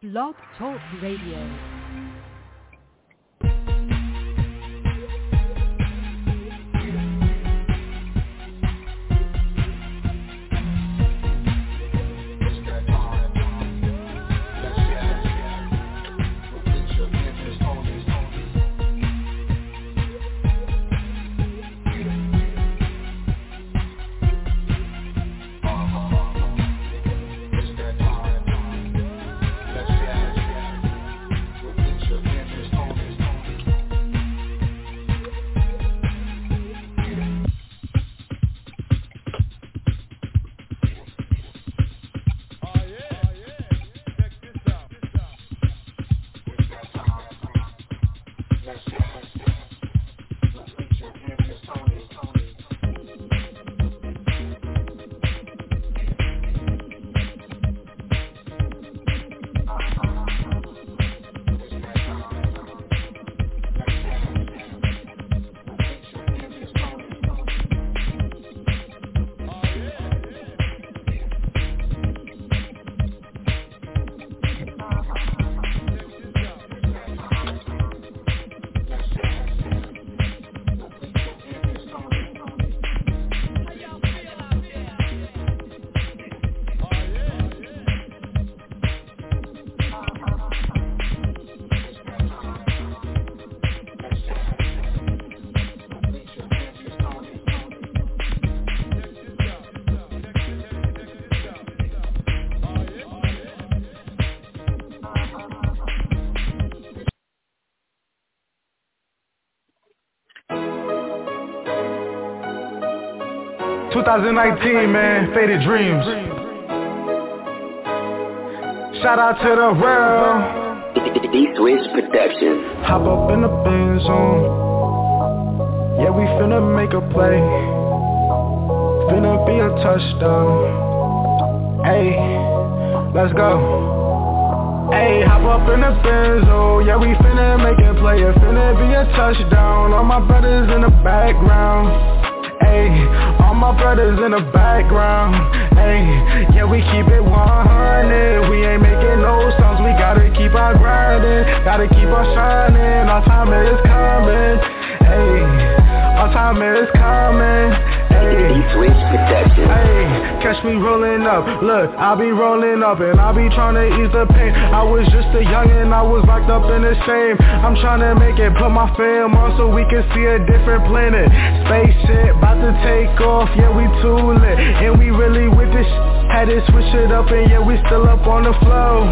Blog Talk Radio. In 2019, man, faded dreams. Shout out to the world. D-Switch Productions. Hop up in the Benz on. Yeah, we finna make a play. Finna be a touchdown. Hey, let's go. Hey, hop up in the Benz on. Yeah, we finna make a play. Finna be a touchdown. All my brothers in the background. Ay, all my brothers in the background. Ay, yeah, we keep it 100. We ain't making no songs. We gotta keep on grinding. Gotta keep on shining. Our time is coming. Ay, our time is coming. Ay, catch me rolling up. Look, I be rolling up and I be tryna ease the pain. I was just a youngin', I was locked up in the shame. I'm tryna make it, put my fam on so we can see a different planet. Spaceship, about to take off, yeah we too lit. And we really with this had to switch it up and yeah we still up on the flow.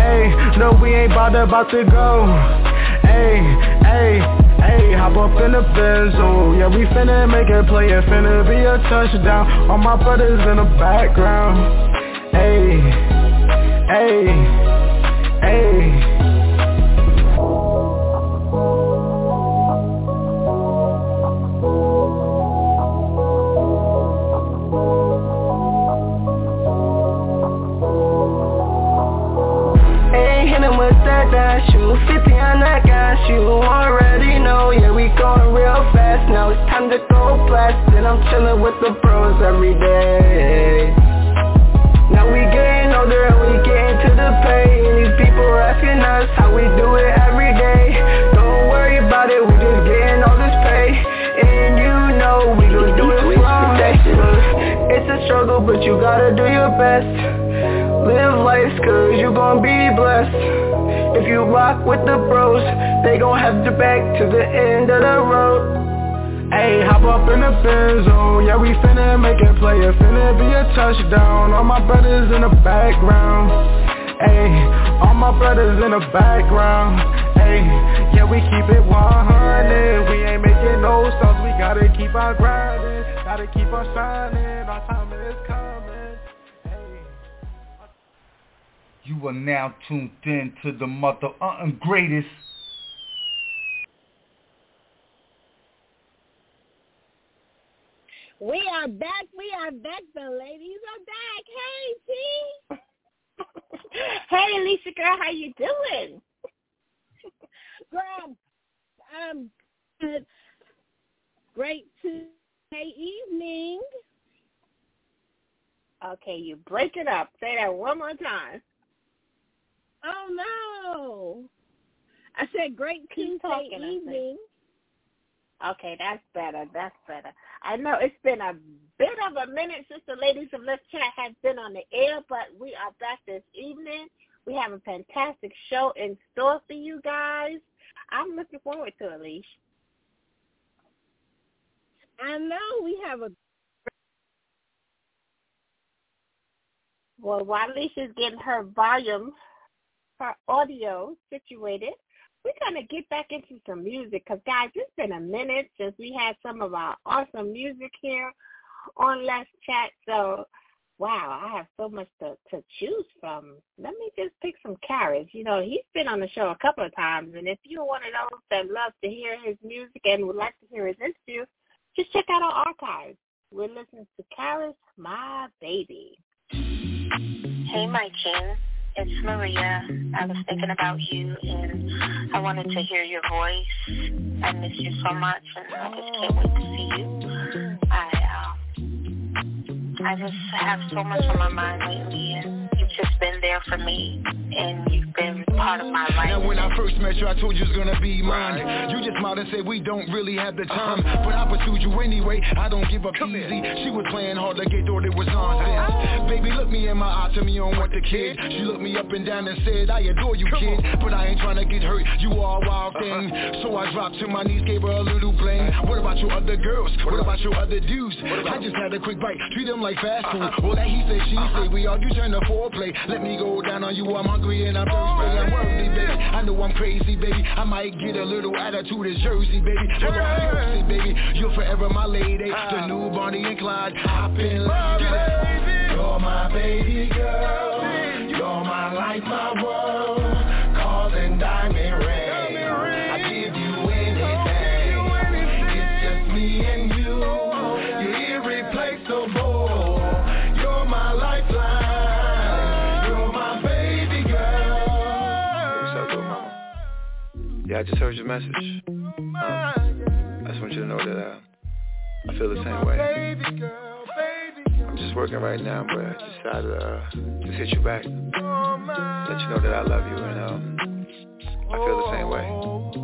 Ay, no we ain't about to go. Ay, ay. Ayy, hop up in the Benz, oh yeah, we finna make a play, it finna be a touchdown. All my brothers in the background. Ayy, ayy, ayy. That you 50 and I got you already know. Yeah, we going real fast now. It's time to go blast. And I'm chilling with the bros every day. Now we getting older and we getting to the pay. And these people asking us how we do it every day. Don't worry about it, we just getting all this pay. And you know we gon' do it wrong. It's a struggle, but you gotta do your best. Live life, cause you gon' be blessed. If you rock with the bros, they gon' have your back to the end of the road. Ayy, hop up in the Benz, oh yeah, we finna make it play. It finna be a touchdown. All my brothers in the background. Ayy, all my brothers in the background. Ayy, yeah, we keep it 100. We ain't making no songs. We gotta keep on grinding. Gotta keep on shining. Our time is coming. You are now tuned in to the mother greatest. We are back, the ladies are back. Hey, T. Hey, Lissha girl, how you doing? Girl, great Tuesday evening. Okay, you break it up. Say that one more time. I said, great Tuesday evening. Okay, that's better. That's better. I know it's been a bit of a minute since the ladies of Let's Chat have been on the air, but we are back this evening. We have a fantastic show in store for you guys. I'm looking forward to it, Lissha. I know we have a... Well, while Lissha's getting her volume, her audio situated, we're going to get back into some music because, guys, it's been a minute since we had some of our awesome music here on Let's Chat. So, wow, I have so much to choose from. Let me just pick some Karis. You know, he's been on the show a couple of times, and if you're one of those that loves to hear his music and would like to hear his interview, just check out our archives. We're listening to Karis, My Baby. Hey, my king. It's Maria. I was thinking about you, and I wanted to hear your voice. I miss you so much, and I just can't wait to see you. I just have so much on my mind lately, and you've just been there for me, and you've been part of my life. Now, when I first met you, I told you it was going to be mine. You just smiled and said, we don't really have the time, but I pursued you anyway. I don't give up easy. She was playing hard like they thought it was nonsense. Baby, look me in my eye, tell me you don't want the kid. She looked me up and down and said, I adore you, kid, but I ain't trying to get hurt. You are a wild thing. So I dropped to my knees, gave her a little bling. What about your other girls? What about your other dudes? I just had a quick bite. Treat them like fast food. Well, that he said, she said, we argue during the foreplay. Let me go down on you. I'm hungry and I'm thirsty. I'm worthy, baby. I know I'm crazy, baby. I might get a little attitude as Jersey, baby. Jersey, baby. You're forever my lady. The new Bonnie and Clyde. I've been loved. You're my baby girl. You're my life, my world. Cause and diamond ring. I give you anything. It's just me and you. You're irreplaceable. Yeah, I just heard your message. I just want you to know that I feel the same way. I'm just working right now, but I decided to just hit you back. Let you know that I love you, and I feel the same way.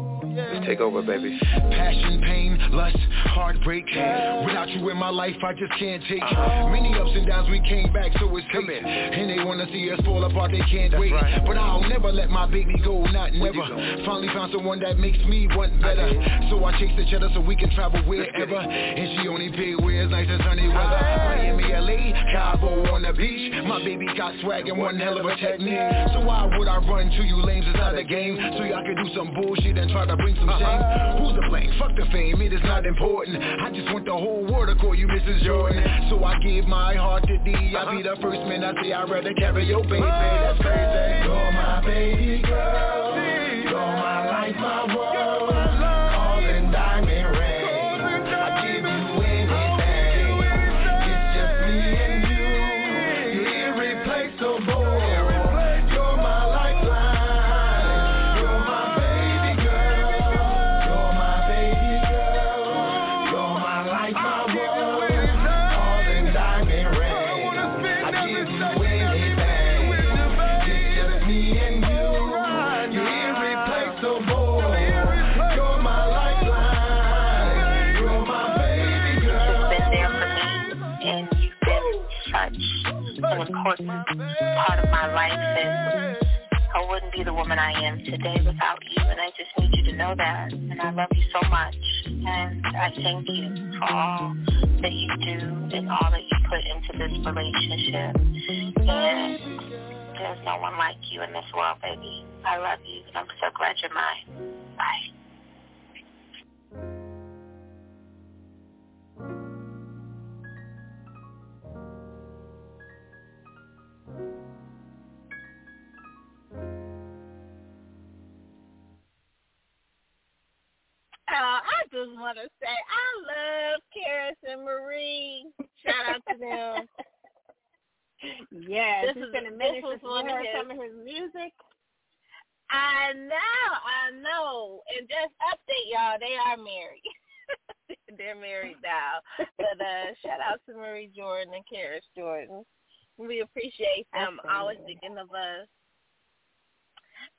Just take over, baby. Passion, pain, lust, heartbreak. Without you in my life, I just can't take many ups and downs, we came back, so it's coming. And they wanna see us fall apart, they can't wait. Right. But I'll never let my baby go, not never. Finally found someone that makes me want better. So I chase each other so we can travel wherever. And she only paid where it's nice and sunny weather. Miami, LA, Cabo on the beach. My baby got swag and one hell of a technique. So why would I run to you lames inside the game? So y'all can do some bullshit and try to bring some shame. Who's the blame? Fuck the fame, it is not important. I just want the whole world to call you Mrs. Jordan. So I give my heart to thee. I'll be the first man I say I'd rather carry your baby. That's crazy. You're my baby girl. You're my life, my world. All in diamond ring. Important part of my life, and I wouldn't be the woman I am today without you, and I just need you to know that, and I love you so much, and I thank you for all that you do and all that you put into this relationship, and there's no one like you in this world, baby. I love you, and I'm so glad you're mine. Bye. I just want to say I love Karis and Marie. Shout out to them. Yes, it's been a minute since we heard some of his music. I know. And just update y'all, they are married. They're married now. But shout out to Marie Jordan and Karis Jordan. We appreciate them always thinking of us.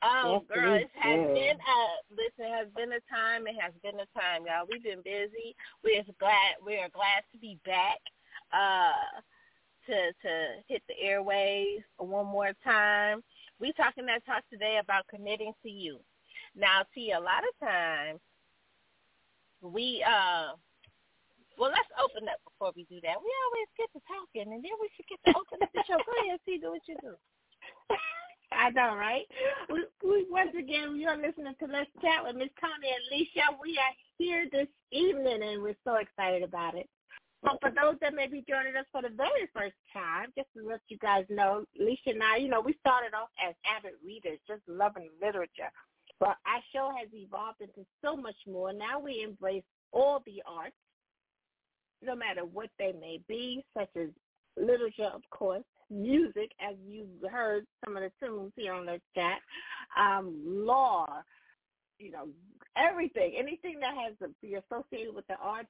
Oh, girl, it has been a time. It has been a time, y'all. We've been busy. We are glad to be back to hit the airwaves one more time. We talking that talk today about committing to you. Now, see, a lot of times we well, let's open up before we do that. We always get to talking, and then we should get to open up the show. Go ahead, see, do what you do. I know, right? We once again, you're listening to Let's Chat with Mz Toni and Lissha. We are here this evening, and we're so excited about it. But for those that may be joining us for the very first time, just to let you guys know, Lissha and I, you know, we started off as avid readers, just loving literature. But our show has evolved into so much more. Now we embrace all the arts, no matter what they may be, such as literature, of course, music, as you heard some of the tunes here on the chat, law, you know, everything, anything that has to be associated with the arts,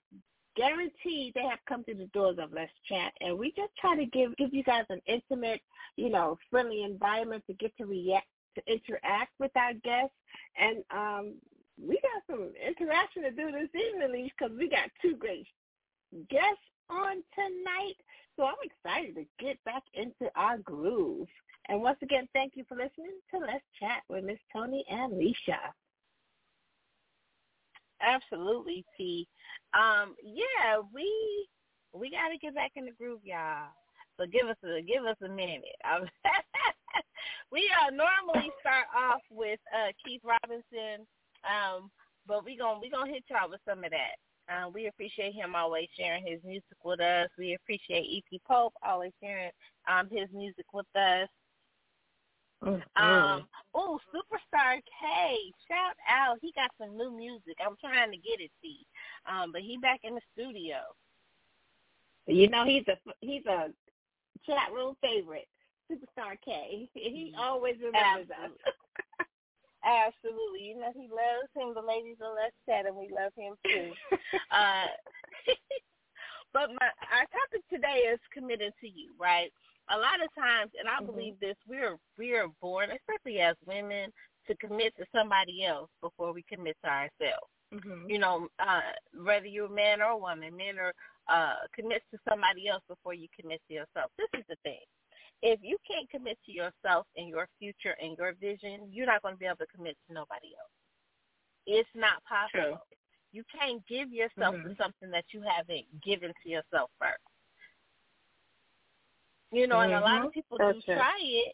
guaranteed they have come through the doors of Let's Chat. And we just try to give you guys an intimate, you know, friendly environment to get to react, to interact with our guests. And we got some interaction to do this evening, because we got two great guests on tonight. So I'm excited to get back into our groove. And once again, thank you for listening to Let's Chat with Mz Toni and Lissha. Absolutely, T. Yeah, we got to get back in the groove, y'all. So give us a minute. We normally start off with Keith Robinson, but we gonna hit y'all with some of that. We appreciate him always sharing his music with us. We appreciate EP Pope always sharing his music with us. Mm-hmm. Oh, Superstar K, shout out. He got some new music. I'm trying to get it, see. But he back in the studio. You know, he's a chat room favorite, Superstar K. He always remembers us. Absolutely. You know, he loves him, the ladies of Let's Chat, and we love him too. But our topic today is committed to you, right? A lot of times, and I believe this, we are born, especially as women, to commit to somebody else before we commit to ourselves. Mm-hmm. You know, whether you're a man or a woman, men are commit to somebody else before you commit to yourself. This is the thing. If you can't commit to yourself and your future and your vision, you're not going to be able to commit to nobody else. It's not possible. True. You can't give yourself to something that you haven't given to yourself first. You know, and a lot of people do try it,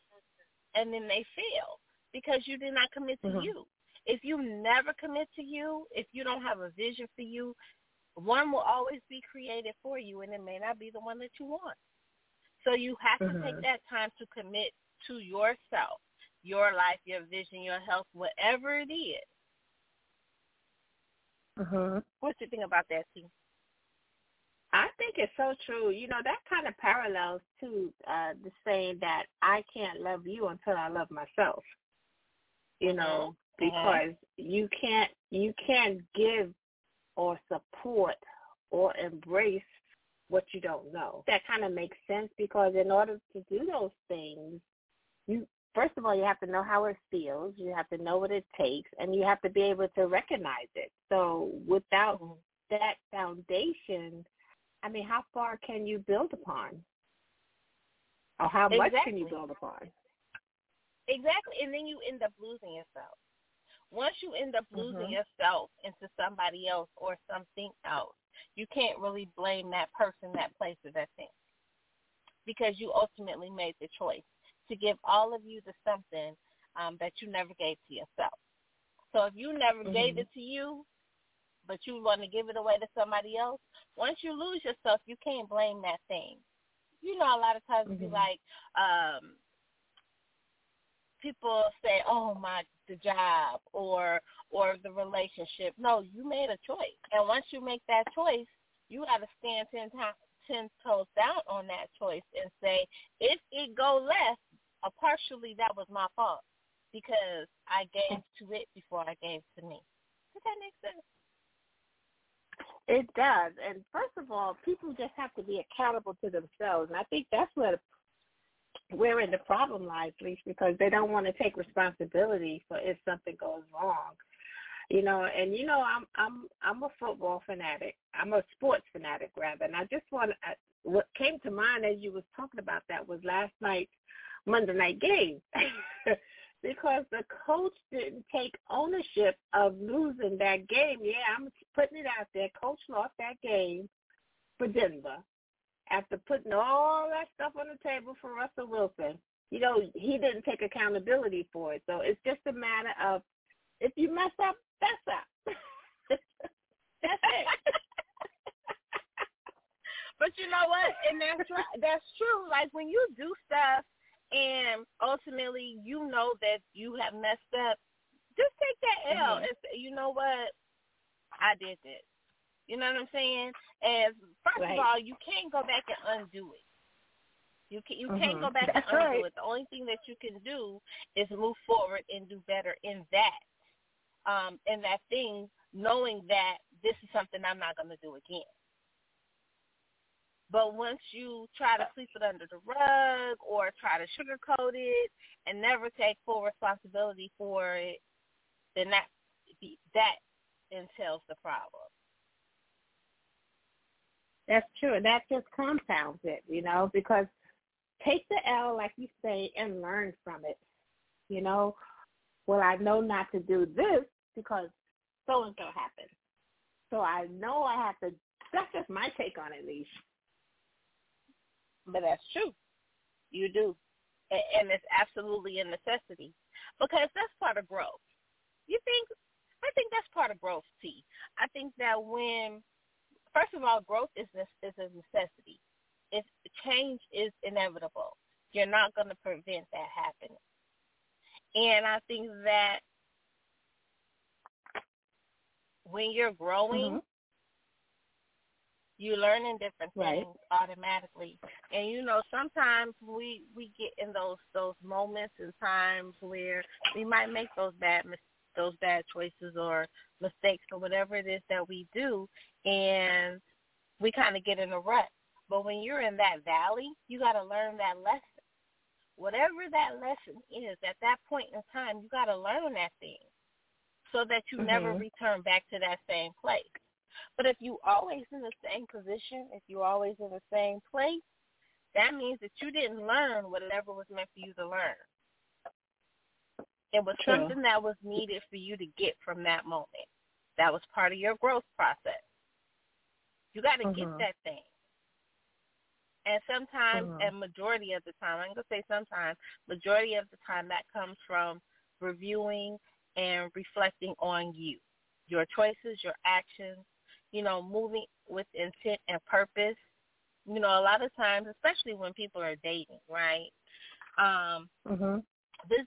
and then they fail because you did not commit to you. If you never commit to you, if you don't have a vision for you, one will always be created for you, and it may not be the one that you want. So you have to take that time to commit to yourself, your life, your vision, your health, whatever it is. What do you think about that, T? I think it's so true. You know, that kind of parallels to the saying that I can't love you until I love myself. You know, because you can't give or support or embrace what you don't know. That kind of makes sense, because in order to do those things, you first of all, you have to know how it feels, you have to know what it takes, and you have to be able to recognize it. So without that foundation, I mean, how far can you build upon? Or how much can you build upon? Exactly, and then you end up losing yourself. Once you end up losing yourself into somebody else or something else, you can't really blame that person, that place, or that thing, because you ultimately made the choice to give all of you to something that you never gave to yourself. So if you never gave it to you, but you want to give it away to somebody else, once you lose yourself, you can't blame that thing. You know, a lot of times it'd be like people say, oh, the job or the relationship. No, you made a choice. And once you make that choice, you got to stand 10 toes down on that choice and say, if it go left, partially that was my fault because I gave to it before I gave to me. Does that make sense? It does. And first of all, people just have to be accountable to themselves. And I think that's where wherein the problem lies, Lissha, because they don't want to take responsibility for if something goes wrong. You know, and you know, I'm a football fanatic. I'm a sports fanatic, rather. And I just want to, what came to mind as you was talking about that was last night's Monday night game, because the coach didn't take ownership of losing that game. Yeah, I'm putting it out there. Coach lost that game for Denver after putting all that stuff on the table for Russell Wilson. You know, he didn't take accountability for it. So it's just a matter of if you mess up, that's up. That's it. But you know what? And that's true. Like, when you do stuff and ultimately you know that you have messed up, just take that L and say, you know what? I did this. You know what I'm saying? And first of all, you can't go back and undo it. You can't go back and undo it. The only thing that you can do is move forward and do better in that. And that thing, knowing that this is something I'm not going to do again. But once you try to sweep it under the rug or try to sugarcoat it and never take full responsibility for it, then that entails the problem. That's true. That just compounds it, you know, because take the L, like you say, and learn from it, you know. Well, I know not to do this because so-and-so happened. So I know I have to – that's just my take on it, Lissha. But that's true. You do. And it's absolutely a necessity because that's part of growth. I think that's part of growth, T. I think that when – first of all, growth is a necessity. Change is inevitable. You're not going to prevent that happening. And I think that when you're growing, you're learning different things automatically. And, you know, sometimes we get in those moments and times where we might make those bad choices or mistakes or whatever it is that we do, and we kind of get in a rut. But when you're in that valley, you got to learn that lesson. Whatever that lesson is, at that point in time, you got to learn that thing so that you never return back to that same place. But if you always in the same position, if you always in the same place, that means that you didn't learn whatever was meant for you to learn. It was something that was needed for you to get from that moment. That was part of your growth process. You got to get that thing. And sometimes, and majority of the time, I'm going to say sometimes, majority of the time that comes from reviewing and reflecting on you, your choices, your actions, you know, moving with intent and purpose. You know, a lot of times, especially when people are dating, right?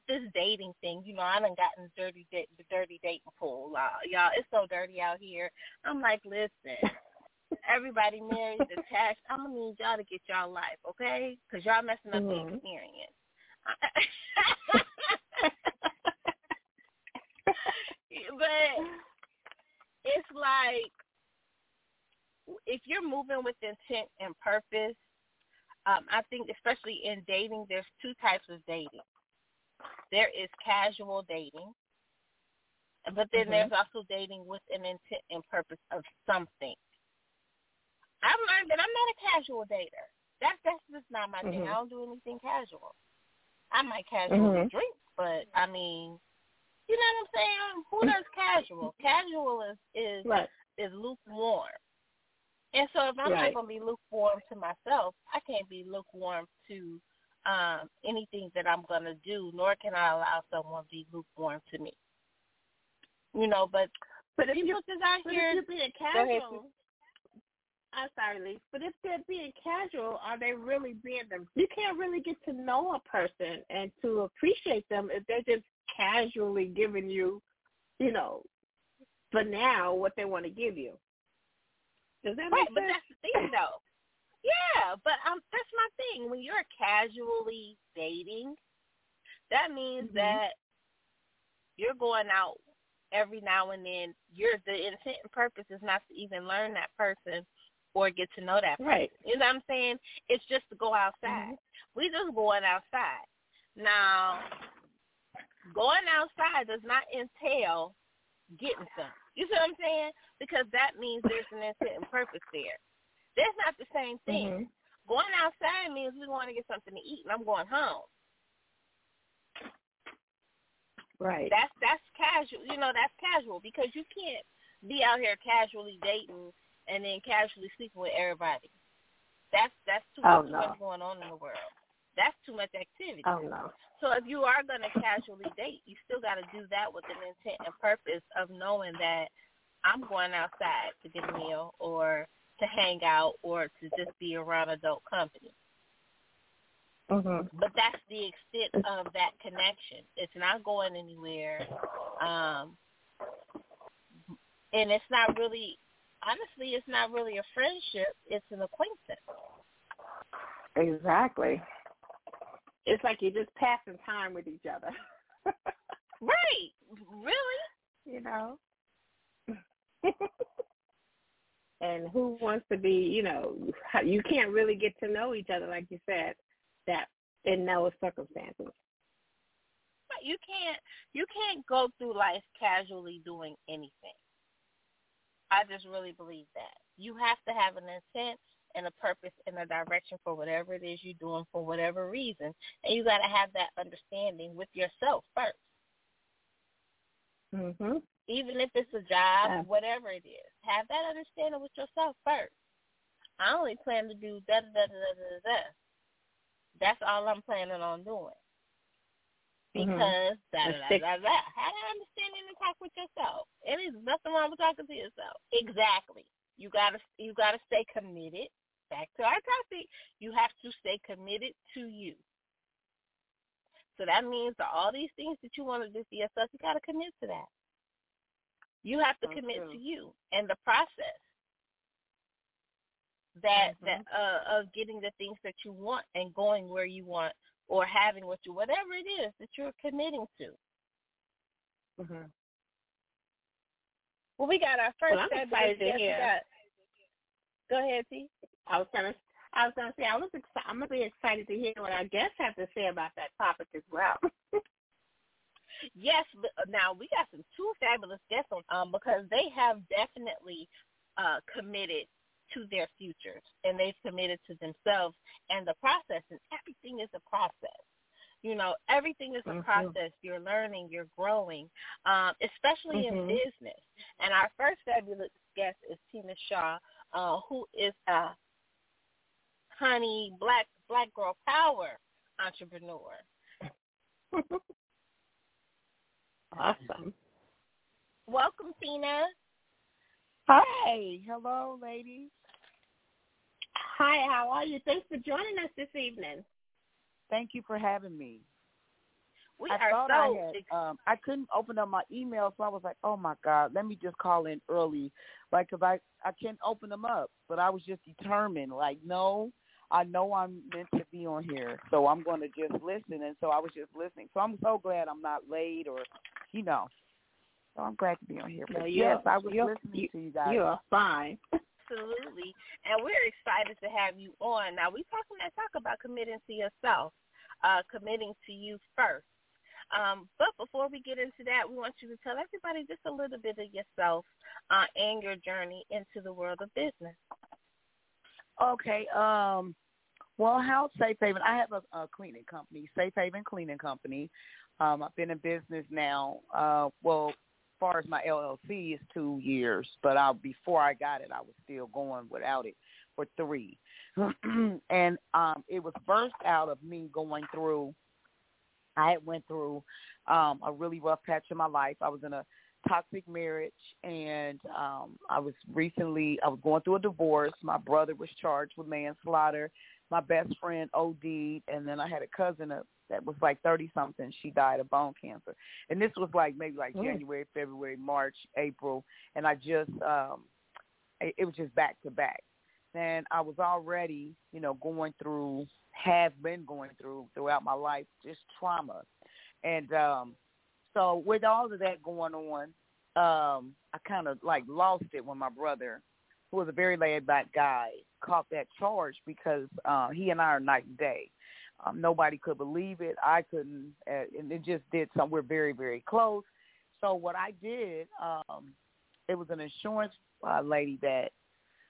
This dating thing, you know, I done gotten the dirty dating pool. Y'all, it's so dirty out here. I'm like, listen. Everybody married, attached. I'm going to need y'all to get y'all life, okay? Because y'all messing up the experience. But it's like if you're moving with intent and purpose, I think especially in dating, there's two types of dating. There is casual dating, but then there's also dating with an intent and purpose of something. I've learned that I'm not a casual dater. That's just not my thing. I don't do anything casual. I might casually drink, but, I mean, you know what I'm saying? Who does casual? Casual is lukewarm. And so if I'm not going to be lukewarm to myself, I can't be lukewarm to anything that I'm going to do, nor can I allow someone to be lukewarm to me. You know, but if people just out here... If you be a casual... I'm sorry, Lissha, but if they're being casual, are they really being them? You can't really get to know a person and to appreciate them if they're just casually giving you, you know, for now, what they want to give you. Does that make sense? But that's the thing, though. Yeah, but that's my thing. When you're casually dating, that means that you're going out every now and then. Your intent and purpose is not to even learn that person or get to know that person. Right. You know what I'm saying? It's just to go outside. Mm-hmm. We just going outside. Now, going outside does not entail getting some. You see what I'm saying? Because that means there's an intent and purpose there. That's not the same thing. Mm-hmm. Going outside means we want to get something to eat, and I'm going home. Right. That's casual. You know, that's casual because you can't be out here casually dating and then casually sleeping with everybody. That's too much going on in the world. That's too much activity. Oh, no. So if you are going to casually date, you still got to do that with an intent and purpose of knowing that I'm going outside to get a meal or to hang out or to just be around adult company. Mm-hmm. But that's the extent of that connection. It's not going anywhere. And it's not really, honestly, it's not really a friendship. It's an acquaintance. Exactly. It's like you're just passing time with each other. Right. Really? You know. And who wants to be, you know, you can't really get to know each other, like you said, that in those circumstances. But you can't go through life casually doing anything. I just really believe that. You have to have an intent and a purpose and a direction for whatever it is you're doing for whatever reason. And you got to have that understanding with yourself first. Mm-hmm. Even if it's a job, whatever it is, have that understanding with yourself first. I only plan to do da-da-da-da-da-da-da. That's all I'm planning on doing. Because da-da-da-da-da. Have that understanding and talk with yourself. It is nothing wrong with talking to yourself. Exactly. You gotta stay committed. Back to our topic, you have to stay committed to you. So that means that all these things that you want to do for yourself, you got to commit to that. You have to commit to you and the process of getting the things that you want and going where you want or having what you, whatever it is that you're committing to. Mm-hmm. Well, we got our first excited to hear. Go ahead, T. I'm going to be excited to hear what our guests have to say about that topic as well. Yes, but now we got two fabulous guests on because they have definitely committed to their futures, and they've committed to themselves and the process, and everything is a process. You know, everything is a process. You're learning, you're growing, especially in business. And our first fabulous guest is Tina Shaw, who is a honey, black girl power entrepreneur. Awesome. Welcome, Tina. Hi. Hello, ladies. Hi, how are you? Thanks for joining us this evening. Thank you for having me. I couldn't open up my email, so I was like, oh, my God, let me just call in early. Like, because I can't open them up, but I was just determined. Like, no, I know I'm meant to be on here, so I'm going to just listen. And so I was just listening. So I'm so glad I'm not late or, you know. So I'm glad to be on here. But no, yes, I was listening to you guys. You are fine. Absolutely. And we're excited to have you on. Now, we're talk about committing to yourself, committing to you first. But before we get into that, we want you to tell everybody just a little bit of yourself and your journey into the world of business. Okay. Well, how's Safe Haven? I have a cleaning company, Safe Haven Cleaning Company. I've been in business now. Well, as far as my LLC is 2 years, but before I got it, I was still going without it for 3. And it was burst out of me going through. I had went through a really rough patch in my life. I was in a toxic marriage, and I was going through a divorce. My brother was charged with manslaughter. My best friend OD'd, and then I had a cousin that was like 30-something. She died of bone cancer. And this was maybe January, February, March, April, and I just it was just back to back. And I was already, have been going through throughout my life, just trauma. And so with all of that going on, I kind of lost it when my brother who was a very laid-back guy, caught that charge because he and I are night and day. Nobody could believe it. I couldn't, and it just did something. We're very, very close. So what I did, it was an insurance lady that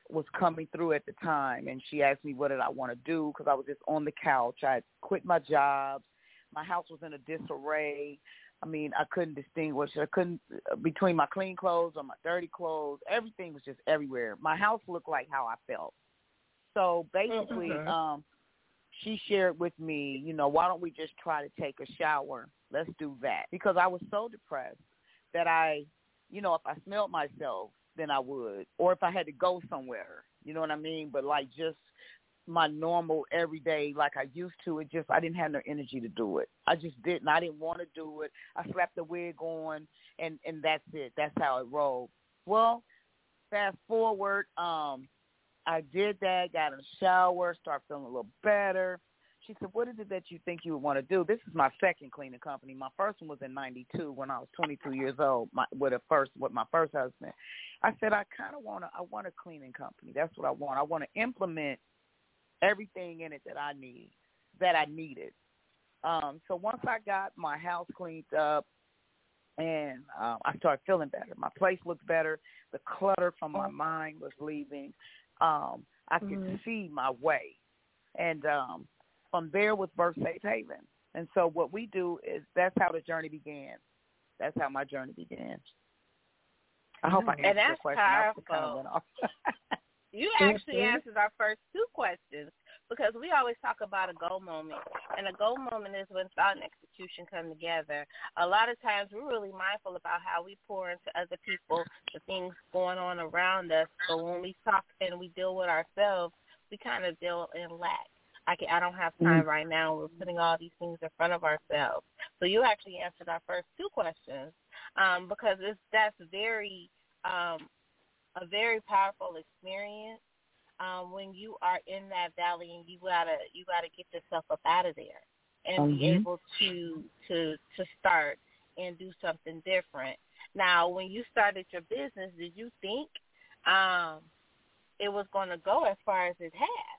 was coming through at the time, and she asked me what did I want to do because I was just on the couch. I had quit my job. My house was in a disarray. I mean, I couldn't distinguish. I couldn't between my clean clothes or my dirty clothes. Everything was just everywhere. My house looked like how I felt. So basically, she shared with me, you know, why don't we just try to take a shower? Let's do that. Because I was so depressed that I, you know, if I smelled myself, then I would. Or if I had to go somewhere, you know what I mean? But like just my normal everyday, like I used to, it just, I didn't have no energy to do it. I just didn't. I didn't want to do it. I slapped the wig on, and that's it. That's how it rolled. Well, fast forward, I did that, got in the shower, started feeling a little better. She said, what is it that you think you would want to do? This is my second cleaning company. My first one was in 92 when I was 22 years old with my first husband. I said, I want a cleaning company. That's what I want. I want to implement everything in it that I needed. So once I got my house cleaned up and I started feeling better, my place looked better, the clutter from my mind was leaving. I could see my way. And from there was birth Safe Haven. And so what we do is that's how the journey began. That's how my journey began. I hope I answered your question. Powerful. I kind of went off. You actually answered our first two questions because we always talk about a goal moment. And a goal moment is when thought and execution come together. A lot of times we're really mindful about how we pour into other people, the things going on around us. But when we talk and we deal with ourselves, we kind of deal in lack. I don't have time right now. We're putting all these things in front of ourselves. So you actually answered our first two questions because that's very a very powerful experience when you are in that valley and you gotta get yourself up out of there and be able to start and do something different. Now, when you started your business, did you think it was going to go as far as it has?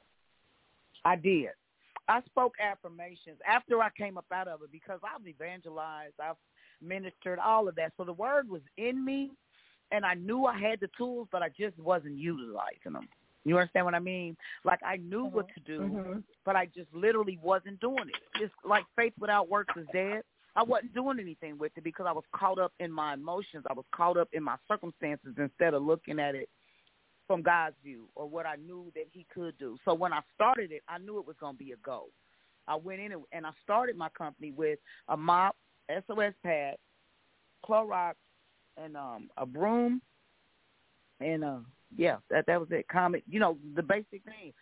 I did. I spoke affirmations after I came up out of it because I've evangelized, I've ministered, all of that. So the word was in me. And I knew I had the tools, but I just wasn't utilizing them. You understand what I mean? Like I knew what to do, but I just literally wasn't doing it. Just like faith without works is dead. I wasn't doing anything with it because I was caught up in my emotions. I was caught up in my circumstances instead of looking at it from God's view or what I knew that he could do. So when I started it, I knew it was going to be a go. I went in and I started my company with a mop, SOS pad, Clorox, and a broom, and that was it. Comet, you know, the basic thing.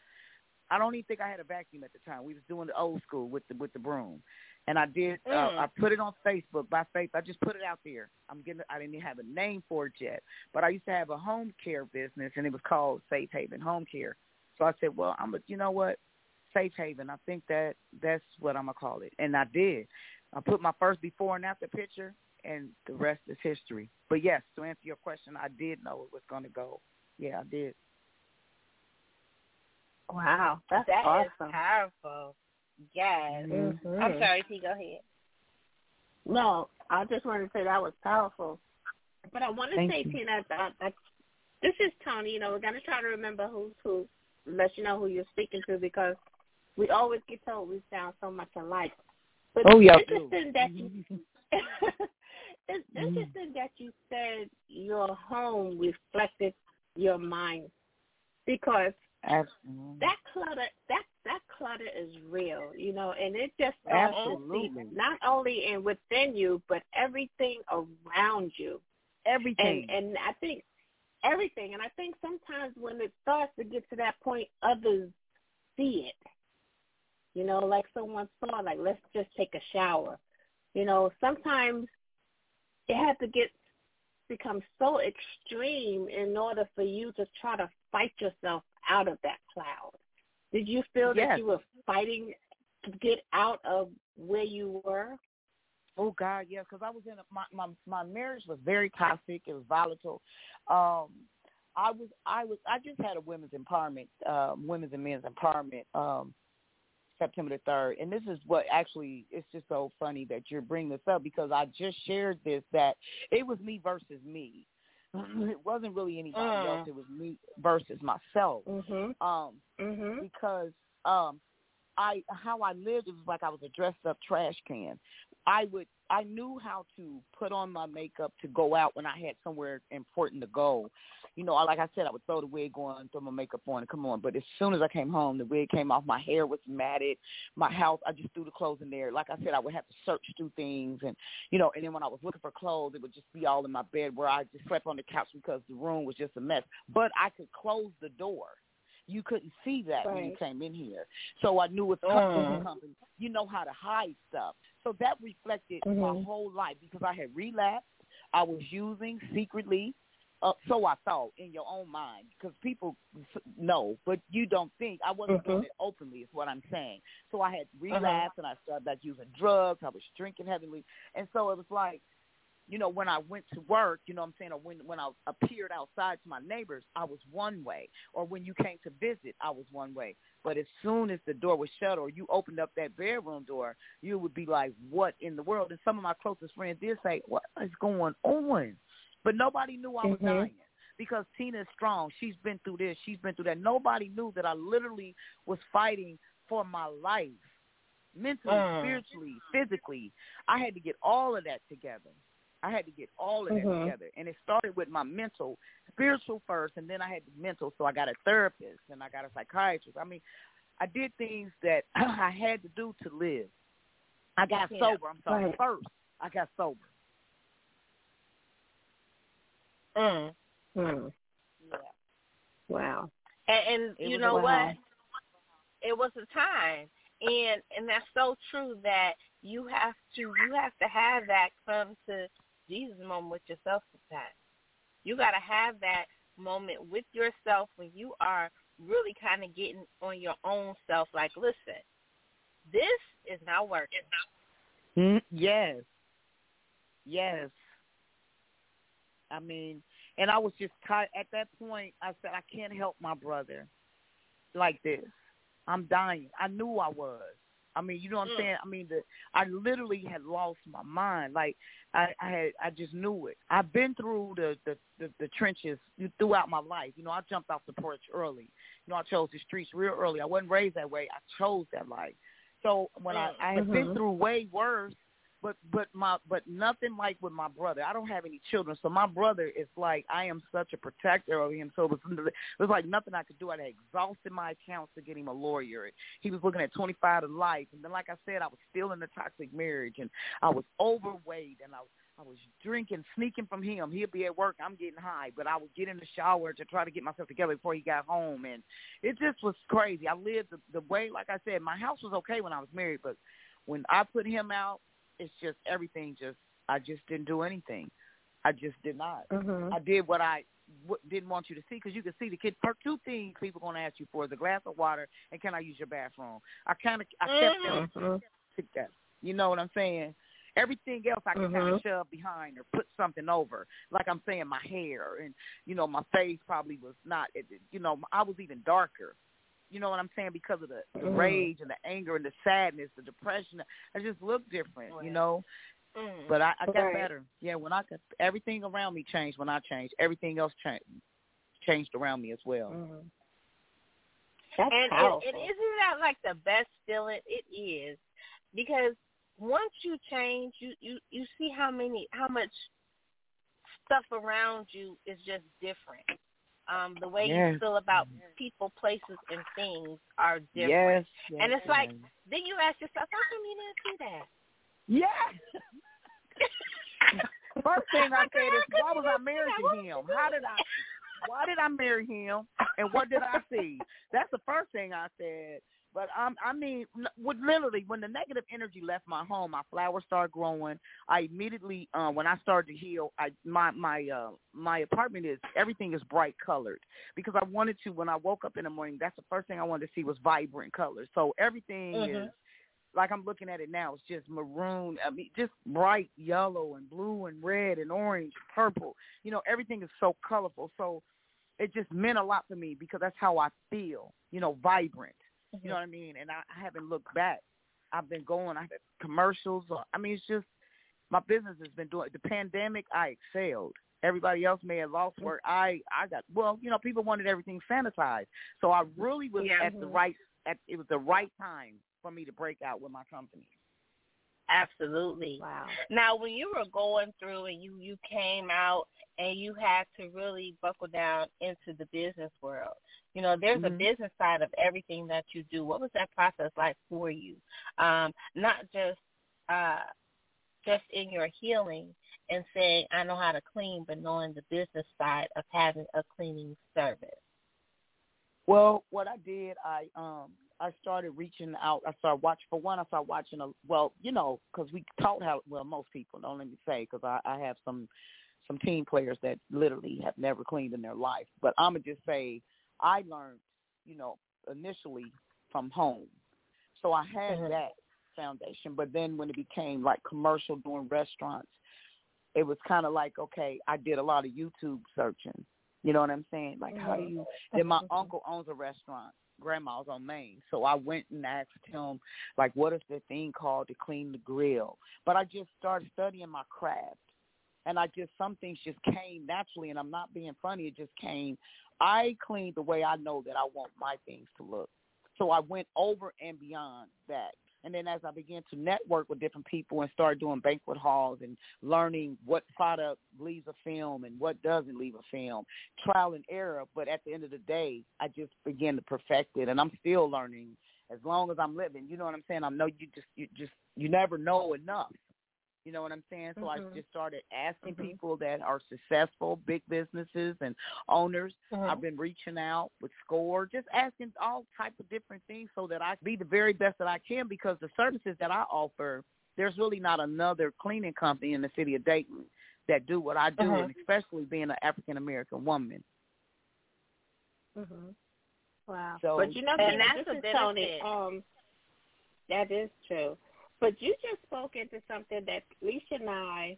I don't even think I had a vacuum at the time. We was doing the old school with the broom, and I did. I put it on Facebook by faith. I just put it out there. I didn't even have a name for it yet, but I used to have a home care business, and it was called Safe Haven Home Care. So I said, well, you know what, Safe Haven. I think that's what I'm gonna call it, and I did. I put my first before and after picture. And the rest is history. But, yes, to answer your question, I did know it was going to go. Yeah, I did. Wow. That awesome. Is powerful. Yes. Mm-hmm. I'm sorry, T, go ahead. No, I just wanted to say that was powerful. But I want to say, Tina, this is Toni. You know, we're going to try to remember who's who, let you know who you're speaking to, because we always get told we sound so much alike. But it's interesting that you... It's interesting that you said your home reflected your mind, because that clutter is real, you know, and it just starts to seep not only in within you but everything around you, everything, and I think everything, and I think sometimes when it starts to get to that point, others see it, you know, like someone saw, like let's just take a shower. You know, sometimes it had to become so extreme in order for you to try to fight yourself out of that cloud. Did you feel that you were fighting to get out of where you were? Oh, God, yeah, because I was in my marriage was very toxic. It was volatile. I just had a women's empowerment, women's and men's empowerment, September the 3rd. And this is what actually, it's just so funny that you're bringing this up, because I just shared this, that it was me versus me. It wasn't really anybody else. It was me versus myself. Mm-hmm. Because how I lived, it was like I was a dressed up trash can. I knew how to put on my makeup to go out when I had somewhere important to go. You know, like I said, I would throw the wig on, throw my makeup on, and come on. But as soon as I came home, the wig came off. My hair was matted. My house, I just threw the clothes in there. Like I said, I would have to search through things. And, you know, and then when I was looking for clothes, it would just be all in my bed, where I just slept on the couch because the room was just a mess. But I could close the door. You couldn't see that when you came in here. So I knew with company, you know how to hide stuff. So that reflected my whole life, because I had relapsed. I was using secretly, so I thought, in your own mind, because people know, but you don't think. I wasn't doing it openly, is what I'm saying. So I had relapsed, and I started back using drugs. I was drinking heavily. And so it was like, you know, when I went to work, you know what I'm saying, or when I appeared outside to my neighbors, I was one way. Or when you came to visit, I was one way. But as soon as the door was shut or you opened up that bedroom door, you would be like, what in the world? And some of my closest friends did say, what is going on? But nobody knew I was dying, because Tina is strong. She's been through this. She's been through that. Nobody knew that I literally was fighting for my life, mentally, spiritually, physically. I had to get all of that together. And it started with my mental, spiritual first, and then I had the mental, so I got a therapist, and I got a psychiatrist. I mean, I did things that I had to do to live. I got sober. I'm sorry. First, I got sober. Yeah. Wow. And you know what? It was a time. And that's so true, that you have to have that come to Jesus moment with yourself sometimes. You got to have that moment with yourself when you are really kind of getting on your own self. Like, listen, this is not working. Yes. I mean, and I was just at that point, I said, I can't help my brother like this. I'm dying. I knew I was. I mean, you know what I'm saying? I mean, I literally had lost my mind. Like, I just knew it. I've been through the trenches throughout my life. You know, I jumped off the porch early. You know, I chose the streets real early. I wasn't raised that way. I chose that life. So when I had been through way worse, but nothing like with my brother. I don't have any children, so my brother is like, I am such a protector of him. So it was like nothing I could do. I had exhausted my accounts to get him a lawyer. He was looking at 25 to life, and then, like I said, I was still in a toxic marriage, and I was overweight, and I was drinking, sneaking from him. He'd be at work, I'm getting high, but I would get in the shower to try to get myself together before he got home, and it just was crazy. I lived the way, like I said, my house was okay when I was married, but when I put him out, it's just everything. I just didn't do anything. I just did not. I did what I didn't want you to see, because you could see the kid. Two things people are going to ask you for is a glass of water and can I use your bathroom. I kept that. You know what I'm saying? Everything else I could kind of shove behind or put something over. Like I'm saying, my hair and, you know, my face probably was not. You know, I was even darker. You know what I'm saying? Because of the rage and the anger and the sadness, the depression. I just looked different, you know. But I got better. Yeah, everything around me changed when I changed. Everything else changed around me as well. That's powerful. And isn't that like the best feeling? It is. Because once you change, you see how much stuff around you is just different. The way you feel about people, places, and things are different. Yes, and it's like, then you ask yourself, how come you didn't see that? Yeah. First thing I said is, why was I married to him? Why did I marry him? And what did I see? That's the first thing I said. But I mean, literally, when the negative energy left my home, my flowers started growing. I immediately, when I started to heal, my apartment everything is bright colored, because I wanted to. When I woke up in the morning, that's the first thing I wanted to see was vibrant colors. So everything is, like I'm looking at it now, it's just maroon. I mean, just bright yellow and blue and red and orange and purple. You know, everything is so colorful. So it just meant a lot for me because that's how I feel, you know, vibrant. Mm-hmm. You know what I mean? And I haven't looked back. I've been going. I had commercials. It's just my business has been doing. The pandemic, I excelled. Everybody else may have lost work. I got, people wanted everything sanitized. So I really was it was the right time for me to break out with my company. Absolutely. Wow. Now, when you were going through and you came out and you had to really buckle down into the business world, you know, there's mm-hmm. a business side of everything that you do. What was that process like for you? Not just in your healing and saying, I know how to clean, but knowing the business side of having a cleaning service. Well, what I did, I started reaching out. I started watching, because we taught how, well, most people, don't let me say, because I have some team players that literally have never cleaned in their life. But I'm going to just say I learned, initially from home. So I had mm-hmm. that foundation. But then when it became like commercial doing restaurants, it was kind of like, okay, I did a lot of YouTube searching. You know what I'm saying? Like mm-hmm. how do you – then my uncle owns a restaurant. Grandma's on Main. So I went and asked him, like, what is the thing called to clean the grill? But I just started studying my craft, and some things just came naturally, and I'm not being funny. It just came. I cleaned the way I know that I want my things to look. So I went over and beyond that. And then as I began to network with different people and start doing banquet halls and learning what product leaves a film and what doesn't leave a film, trial and error. But at the end of the day, I just began to perfect it. And I'm still learning as long as I'm living. You know what I'm saying? I know you never know enough. You know what I'm saying? So mm-hmm. I just started asking mm-hmm. people that are successful, big businesses and owners. Mm-hmm. I've been reaching out with SCORE, just asking all types of different things so that I can be the very best that I can, because the services that I offer, there's really not another cleaning company in the city of Dayton that do what I do, mm-hmm. and especially being an African-American woman. Mm-hmm. Wow. So, but and that's a benefit. Tony, that is true. But you just spoke into something that Lissha and I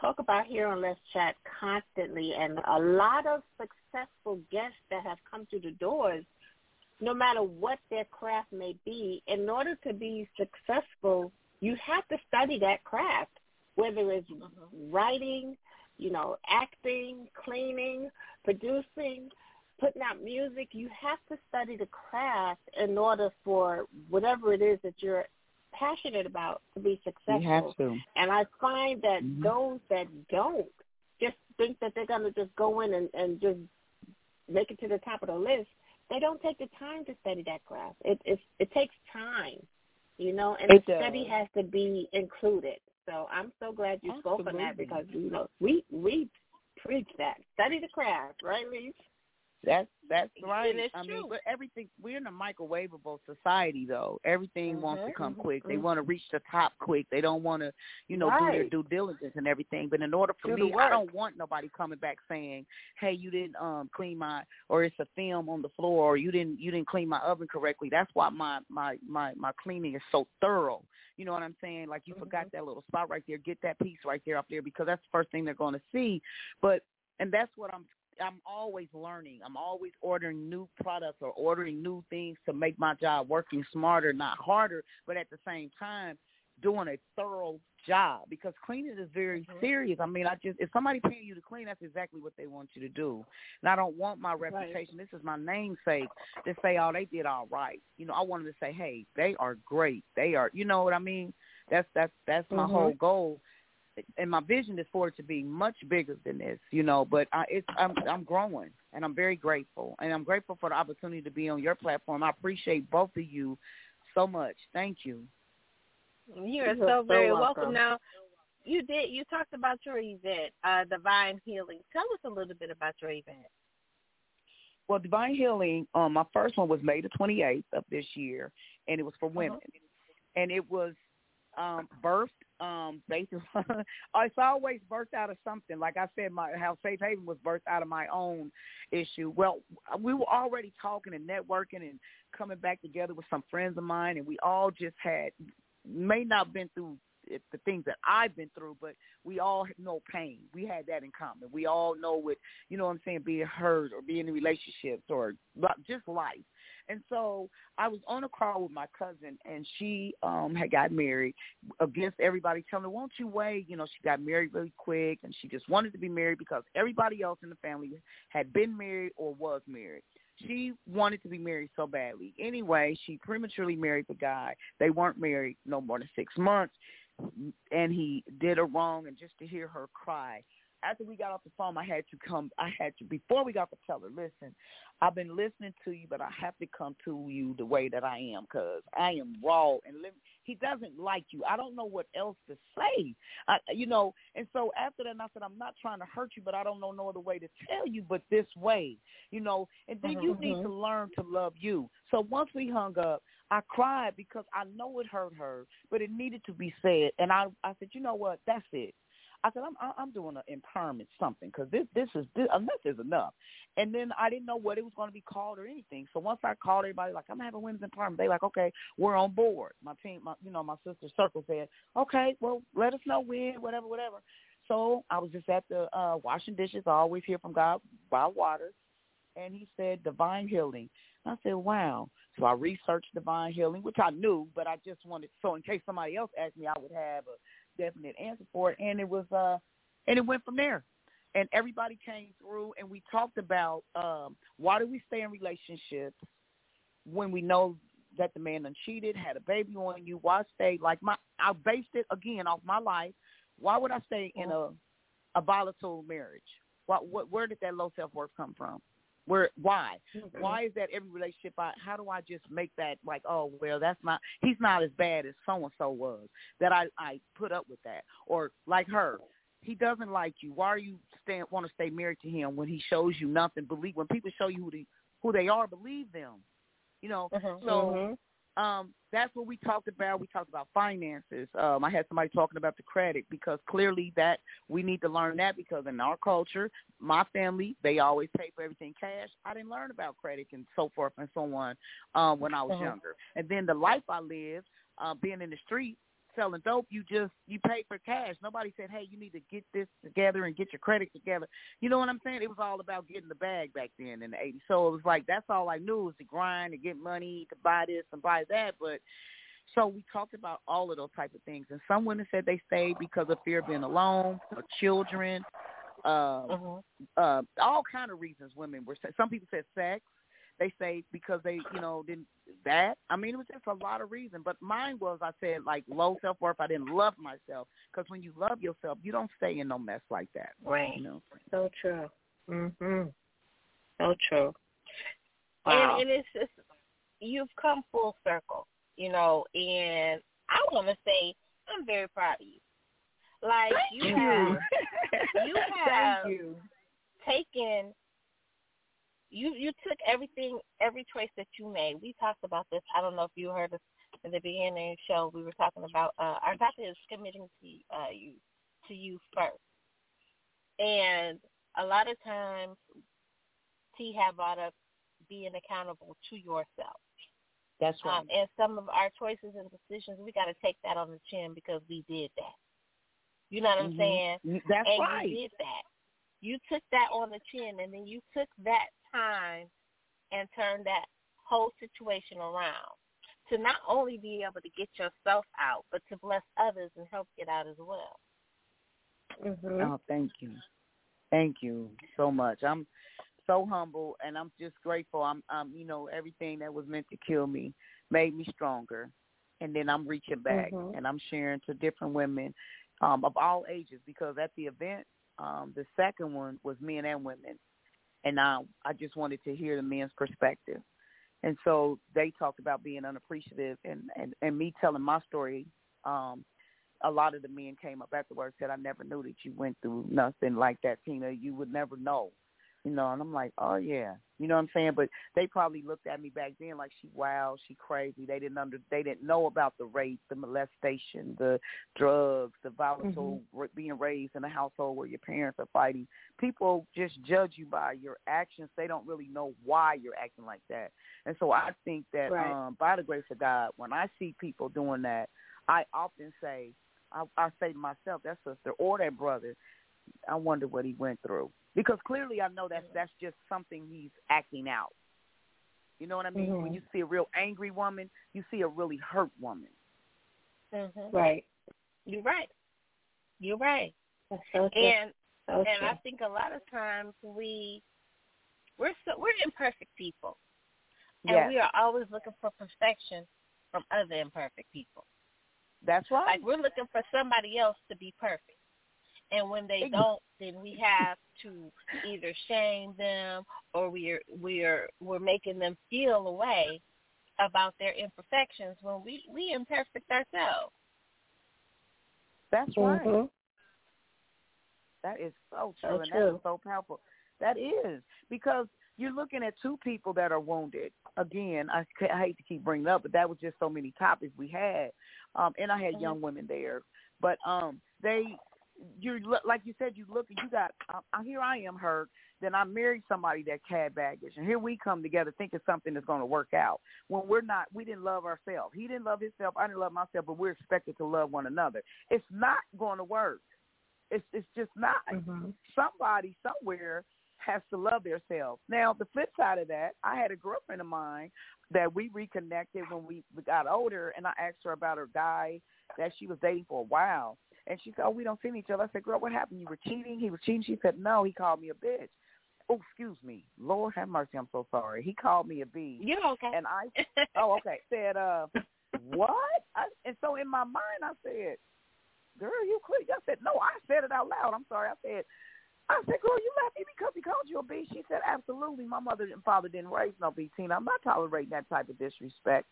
talk about here on Let's Chat constantly, and a lot of successful guests that have come through the doors, no matter what their craft may be, in order to be successful, you have to study that craft, whether it's writing, acting, cleaning, producing, putting out music. You have to study the craft in order for whatever it is that you're passionate about to be successful. You have to. And I find that mm-hmm. those that don't just think that they're going to just go in and just make it to the top of the list, they don't take the time to study that craft. It takes time, and the study has to be included. So I'm so glad you spoke on that, because, we preach that. Study the craft, right, Reese? That's right. And it's true. But everything, we're in a microwavable society, though. Everything mm-hmm. wants to come quick. Mm-hmm. They want to reach the top quick. They don't want to, do their due diligence and everything. But in order for me, I don't want nobody coming back saying, "Hey, you didn't clean my," or "It's a film on the floor," or "You didn't clean my oven correctly." That's why my cleaning is so thorough. You know what I'm saying? Like, you mm-hmm. forgot that little spot right there. Get that piece right there up there, because that's the first thing they're going to see. But and that's what I'm always learning. I'm always ordering new products or ordering new things to make my job working smarter, not harder, but at the same time doing a thorough job, because cleaning is very mm-hmm. serious. If somebody paying you to clean, that's exactly what they want you to do. And I don't want my reputation. Right. This is my namesake to say, "Oh, they did all right." I want them to say, "Hey, they are great. They are," you know what I mean? That's my mm-hmm. whole goal. And my vision is for it to be much bigger than this, but I'm growing, and I'm very grateful. And I'm grateful for the opportunity to be on your platform. I appreciate both of you so much. Thank you. You are so very welcome. Now, you talked about your event, Divine Healing. Tell us a little bit about your event. Well, Divine Healing, my first one was May the 28th of this year, and it was for women. Uh-huh. And it was birthed. Basically, it's always birthed out of something. Like I said, how Safe Haven was birthed out of my own issue. Well, we were already talking and networking and coming back together with some friends of mine, and we all just may not been through the things that I've been through, but we all know pain. We had that in common. We all know what, you know what I'm saying, being hurt or being in relationships or just life. And so I was on a call with my cousin, and she had got married against everybody telling her, won't you wait? You know, she got married really quick, and she just wanted to be married because everybody else in the family had been married or was married. She wanted to be married so badly. Anyway, she prematurely married the guy. They weren't married no more than 6 months, and he did her wrong, and just to hear her cry. After we got off the phone, before we got to tell her, listen, I've been listening to you, but I have to come to you the way that I am because I am raw. And he doesn't like you. I don't know what else to say, And so after that, I said, I'm not trying to hurt you, but I don't know no other way to tell you but this way, And then you need to learn to love you. So once we hung up, I cried because I know it hurt her, but it needed to be said. And I said, you know what, that's it. I said, I'm doing an empowerment something because this is enough is enough. And then I didn't know what it was going to be called or anything. So once I called everybody, like, I'm having women's empowerment. They like, okay, we're on board. My team, my sister circle said, okay, well, let us know when, whatever. So I was just at the washing dishes. I always hear from God by water. And he said, divine healing. I said, wow. So I researched divine healing, which I knew, but I just wanted, so in case somebody else asked me, I would have a definite answer for it, and it was and it went from there, and everybody came through, and we talked about why do we stay in relationships when we know that the man done cheated, had a baby on you? Why stay? I based it again off my life. Why would I stay in a volatile marriage? Where did that low self-worth come from? Why? Mm-hmm. Why is that every relationship? How do I just make that like, oh, well, he's not as bad as so-and-so was, that I put up with that? Or like her, he doesn't like you. Why are you want to stay married to him when he shows you nothing? When people show you who they are, believe them. That's what we talked about. We talked about finances. I had somebody talking about the credit because clearly that we need to learn that because in our culture, my family, they always pay for everything cash. I didn't learn about credit and so forth and so on when I was younger. And then the life I lived, being in the street, selling dope, you pay for cash. Nobody said, hey, you need to get this together and get your credit together. You know what I'm saying? It was all about getting the bag back then in the 80s. So it was like, that's all I knew was to grind and get money to buy this and buy that. But so we talked about all of those type of things. And some women said they stayed because of fear of being alone or children, all kind of reasons women were. Some people said sex. They say because they, didn't that. I mean, it was just a lot of reason. But mine was, I said, like, low self-worth. I didn't love myself. Because when you love yourself, you don't stay in no mess like that. Right. So true. Mm-hmm. So true. Wow. And it's just, you've come full circle, and I want to say I'm very proud of you. Like, you have taken – You took every choice that you made. We talked about this. I don't know if you heard us in the beginning of the show. We were talking about our doctor is committing to you first. And a lot of times, T had brought up being accountable to yourself. That's right. And some of our choices and decisions, we got to take that on the chin because we did that. You know what I'm saying? That's right. We did that. You took that on the chin, and then you took that time and turned that whole situation around to not only be able to get yourself out, but to bless others and help get out as well. Mm-hmm. Oh, thank you. Thank you so much. I'm so humble, and I'm just grateful. I'm everything that was meant to kill me made me stronger, and then I'm reaching back, and I'm sharing to different women of all ages because at the event, the second one was men and women, and I just wanted to hear the men's perspective. And so they talked about being unappreciative and me telling my story. A lot of the men came up afterwards and said, I never knew that you went through nothing like that, Tina. You would never know. And I'm like, oh, yeah. You know what I'm saying? But they probably looked at me back then like she crazy. They didn't know about the rape, the molestation, the drugs, the volatile being raised in a household where your parents are fighting. People just judge you by your actions. They don't really know why you're acting like that. And so I think that by the grace of God, when I see people doing that, I often say, I say to myself, that sister or that brother, I wonder what he went through. Because clearly I know that's just something he's acting out. You know what I mean? Mm-hmm. When you see a real angry woman, you see a really hurt woman. Mm-hmm. Right. You're right. You're right. That's so true. And I think a lot of times we're imperfect people. And we are always looking for perfection from other imperfect people. That's right. Like we're looking for somebody else to be perfect. And when they don't, then we have to either shame them or we're making them feel a way about their imperfections when we imperfect ourselves. That's right. Mm-hmm. That is so true, and that is so powerful. That is, because you're looking at two people that are wounded. Again, I hate to keep bringing it up, but that was just so many topics we had. And I had young women there. But like you said, you look and you got, here I am hurt, then I married somebody that had baggage. And here we come together thinking something is going to work out. When we didn't love ourselves. He didn't love himself, I didn't love myself, but we're expected to love one another. It's not going to work. It's just not. Mm-hmm. Somebody somewhere has to love themselves. Now, the flip side of that, I had a girlfriend of mine that we reconnected when we got older, and I asked her about her guy that she was dating for a while. And she said, we don't see each other. I said, girl, what happened? You were cheating? He was cheating? She said, no, he called me a bitch. Oh, excuse me. Lord have mercy. I'm so sorry. He called me a bitch. You're okay. And I, said, what? And so in my mind, I said, girl, you quit. I said, no, I said it out loud. I'm sorry. I said, girl, you left me because he called you a bitch. She said, absolutely. My mother and father didn't raise no bitch, Tina. I'm not tolerating that type of disrespect.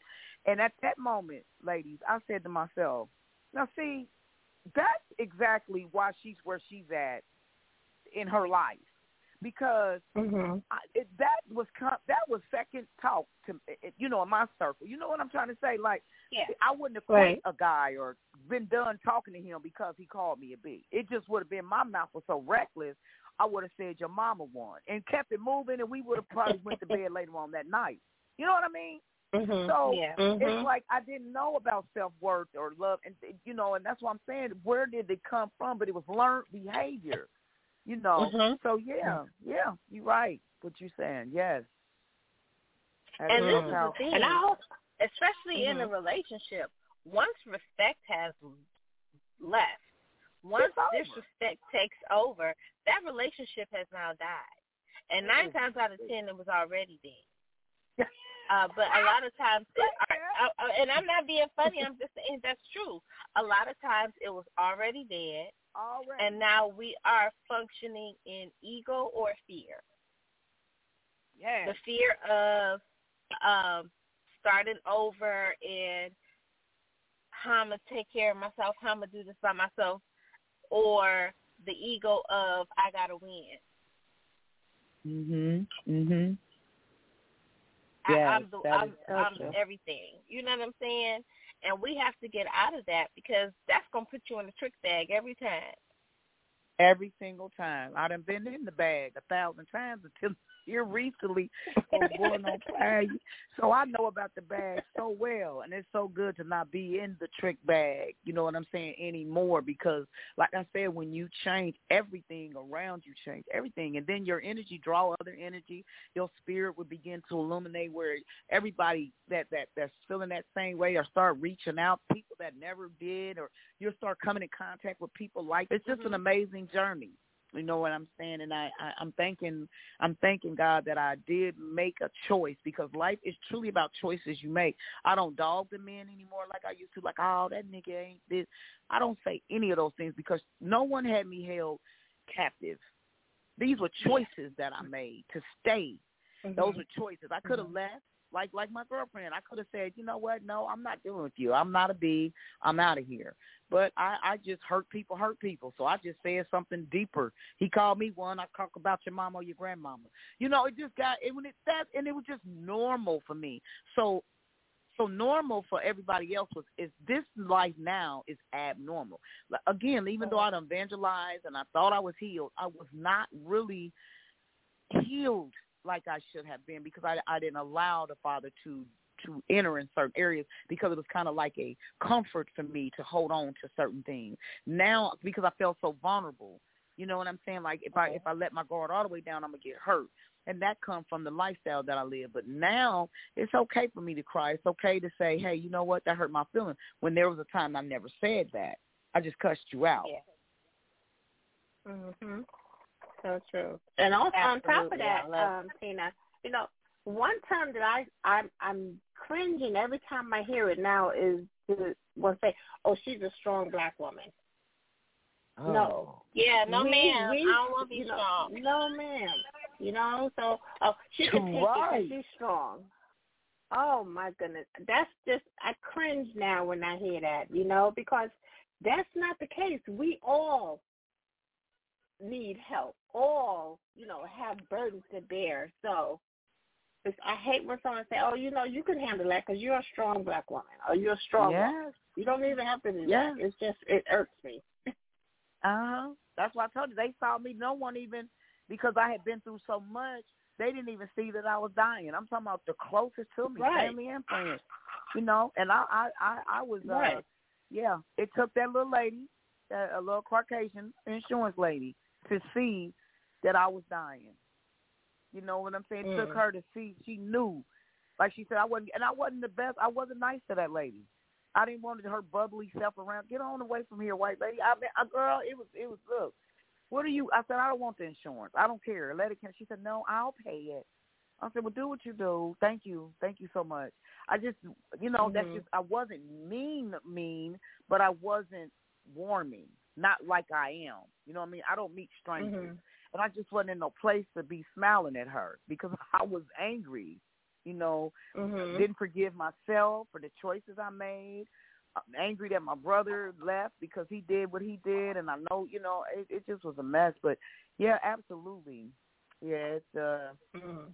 And at that moment, ladies, I said to myself, now see, that's exactly why she's where she's at in her life, because that was second talk to, you know, in my circle. You know what I'm trying to say? Like, I wouldn't have quit a guy or been done talking to him because he called me a bitch. It just would have been, my mouth was so reckless, I would have said your mama won and kept it moving, and we would have probably went to bed later on that night. You know what I mean? Mm-hmm. So it's like I didn't know about self-worth or love, and you know, and that's what I'm saying. Where did it come from? But it was learned behavior, you know. Mm-hmm. So yeah, you're right. What you're saying, yes. And this is the thing, and I hope, especially in a relationship, once respect has left, once disrespect takes over, that relationship has now died. And 9 times out of 10, it was already dead. But a lot of times, and I'm not being funny, I'm just saying that's true. A lot of times it was already dead, and now we are functioning in ego or fear. Yeah, the fear of starting over and how I'm going to take care of myself, how I'm going to do this by myself, or the ego of I got to win. Mm-hmm. I'm everything. You know what I'm saying? And we have to get out of that, because that's going to put you in the trick bag every time. Every single time. I done been in the bag 1,000 times until here recently. So I know about the bag so well, and it's so good to not be in the trick bag, you know what I'm saying, anymore, because like I said, when you change, everything around you change, everything, and then your energy draw other energy, your spirit would begin to illuminate, where everybody that's feeling that same way or start reaching out, people that never did, or you'll start coming in contact with people like it's just an amazing journey. You know what I'm saying? And I'm thanking God that I did make a choice, because life is truly about choices you make. I don't dog the men anymore like I used to, like, oh, that nigga ain't this. I don't say any of those things, because no one had me held captive. These were choices that I made to stay. Mm-hmm. Those were choices. I could have left. Like my girlfriend, I could have said, you know what, no, I'm not dealing with you. I'm not a B. I'm out of here. But I just hurt people. So I just said something deeper. He called me one. I talk about your mama or your grandmama. You know, it just got it when it that, and it was just normal for me. So normal for everybody else is this life now is abnormal. Again, even though I done evangelized and I thought I was healed, I was not really healed like I should have been, because I didn't allow the Father to to enter in certain areas because it was kind of like a comfort for me to hold on to certain things. Now, because I felt so vulnerable, you know what I'm saying? Like if I let my guard all the way down, I'm going to get hurt. And that comes from the lifestyle that I live. But now it's okay for me to cry. It's okay to say, hey, you know what? That hurt my feelings. When there was a time I never said that. I just cussed you out. Yeah. Mm-hmm. So true. And also on top of that, Tina, you know, one term that I'm cringing every time I hear it now is we'll say, oh, she's a strong black woman. Oh. No. Yeah, no, ma'am. I don't want to be strong. No, ma'am. You know, so she can take it because she's strong. Oh, my goodness. That's just, I cringe now when I hear that, you know, because that's not the case. We all need help. All, you know, have burdens to bear. So I hate when someone says, oh, you know, you can handle that because you're a strong black woman or you're a strong woman. You don't even have to do that. It's just, it irks me. Uh-huh. That's why I told you. They saw me. No one even, because I had been through so much, they didn't even see that I was dying. I'm talking about the closest to me, family and friends. You know, and I was, yeah, it took that little lady, a little Caucasian insurance lady, to see that I was dying. You know what I'm saying? It took her to see. She knew. Like she said, I wasn't the best. I wasn't nice to that lady. I didn't want her bubbly self around. Get on away from here, white lady. Girl, it was, look, what are you? I said, I don't want the insurance. I don't care. Let it come. She said, no, I'll pay it. I said, well, do what you do. Thank you. Thank you so much. I just, you know, that's just, I wasn't mean, but I wasn't warming, not like I am. You know what I mean? I don't meet strangers. And I just wasn't in no place to be smiling at her because I was angry. You know, didn't forgive myself for the choices I made. I'm angry that my brother left because he did what he did, and I know, you know, it just was a mess. But yeah, absolutely, yeah, it's,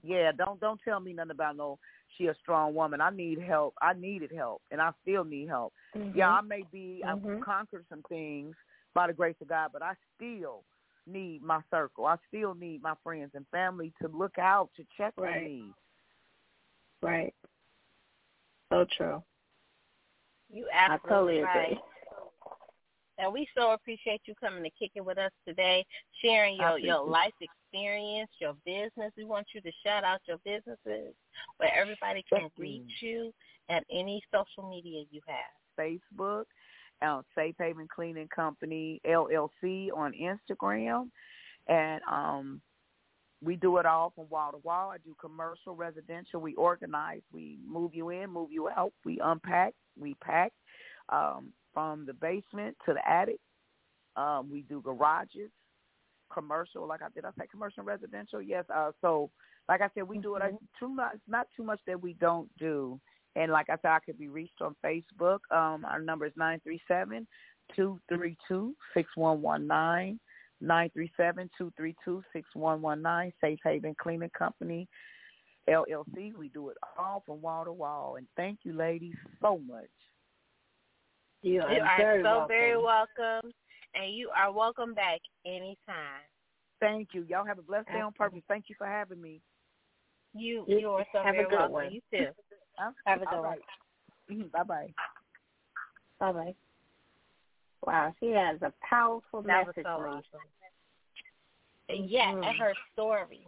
yeah. Don't tell me nothing about no. She a strong woman. I need help. I needed help, and I still need help. Yeah, I may be. I've conquered some things by the grace of God, but I still need my circle. I still need my friends and family to look out, to check on me. Right. So true. You absolutely agree. And we so appreciate you coming to kick it with us today, sharing your life experience, your business. We want you to shout out your businesses where everybody can reach you at any social media you have. Facebook, Safe Haven Cleaning Company, LLC on Instagram. And we do it all from wall to wall. I do commercial, residential. We organize. We move you in, move you out. We unpack. We pack from the basement to the attic. We do garages, commercial. Like I did, I say commercial and residential. Yes. So, like I said, we do it. Not too much that we don't do. And like I said, I could be reached on Facebook. Our number is 937-232-6119. 937-232-6119, Safe Haven Cleaning Company, LLC. We do it all from wall to wall. And thank you, ladies, so much. You are very so welcome. Very welcome. And you are welcome back anytime. Thank you. Y'all have a blessed day on purpose. Thank you for having me. You are so very welcome. One. You too. Have a good one. Bye-bye. Bye-bye. Wow, she has a powerful message. So awesome. And yeah, and her story,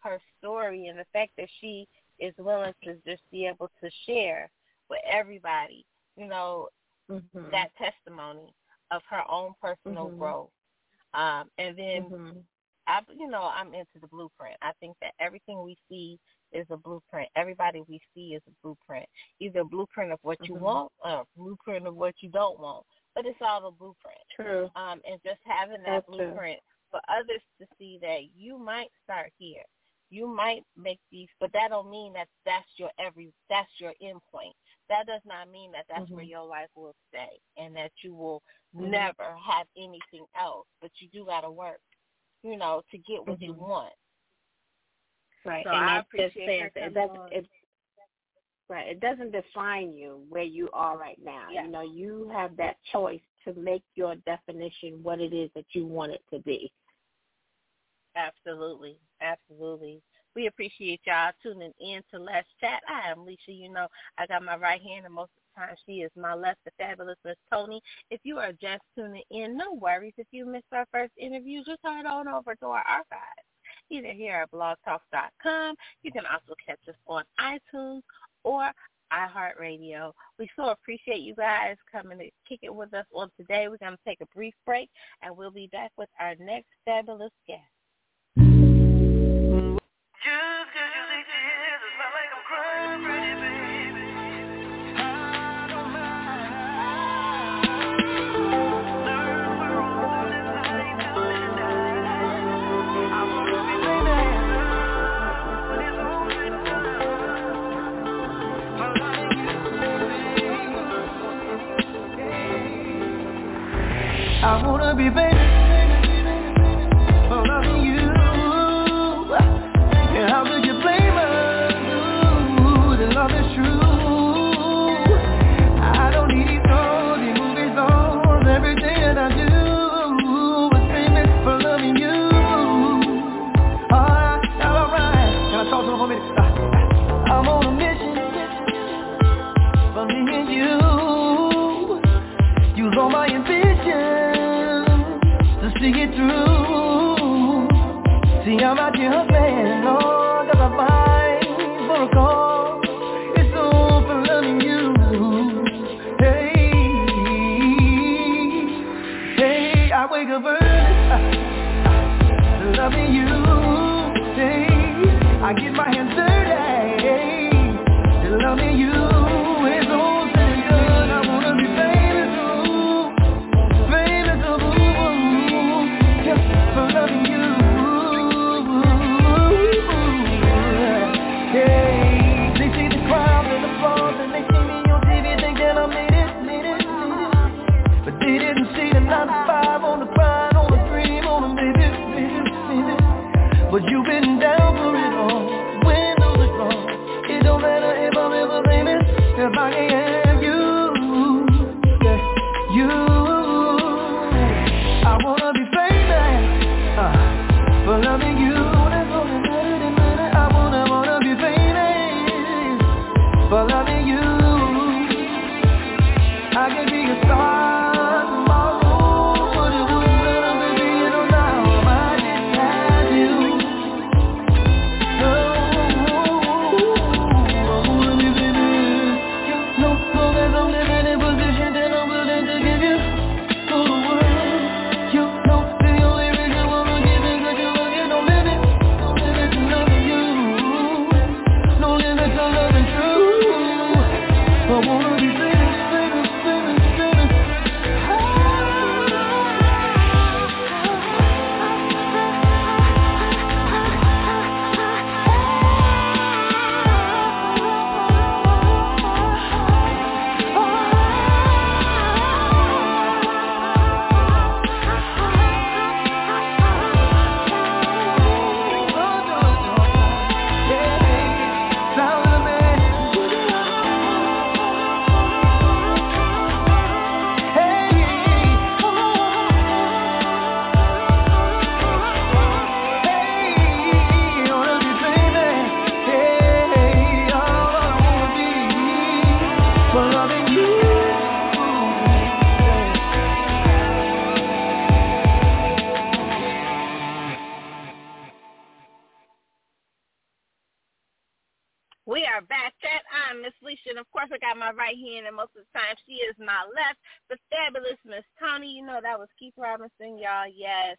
and the fact that she is willing to just be able to share with everybody, you know, that testimony of her own personal growth. And then, I'm into the blueprint. I think that everything we see is a blueprint. Everybody we see is a blueprint, either a blueprint of what you want or a blueprint of what you don't want. But it's all a blueprint. True. And just having that blueprint for others to see that you might start here. You might make these, but that don't mean that that's your end point. That does not mean that that's where your life will stay and that you will never have anything else. But you do got to work, you know, to get what you want. Right. So and I appreciate that. Right. It doesn't define you where you are right now. Yeah. You know, you have that choice to make your definition what it is that you want it to be. Absolutely. We appreciate y'all tuning in to Let's Chat. I am Lissha. You know, I got my right hand, and most of the time she is my left, the fabulous Mz Toni. If you are just tuning in, no worries. If you missed our first interview, just head on over to our archives, either here at blogtalk.com. You can also catch us on iTunes or iHeartRadio. We so appreciate you guys coming to kick it with us on today. We're going to take a brief break, and we'll be back with our next fabulous guest. I wanna be baby, for loving you. And how could you blame us? The love is true. I don't need all the movies on. Everything that I do is famous for loving you. Alright, can I talk to them for a minute? I'm on a mission for me and you. Use all my ambition to see it through. See, I'm out here hustling, Lord, got my mind for a call. It's all for loving you. Hey, hey, I wake up early, loving you. Hey, I get my hands dirty, loving you. It's all said and done. I wanna be but you've been down for it all, windows are gone. It don't matter if I'm ever famous, if I can't have you, yeah, you. I wanna be famous, for loving you. That's all that matters, it matters. I wanna be famous, for loving you. I can be a star. That was Keith Robinson, y'all. Yes,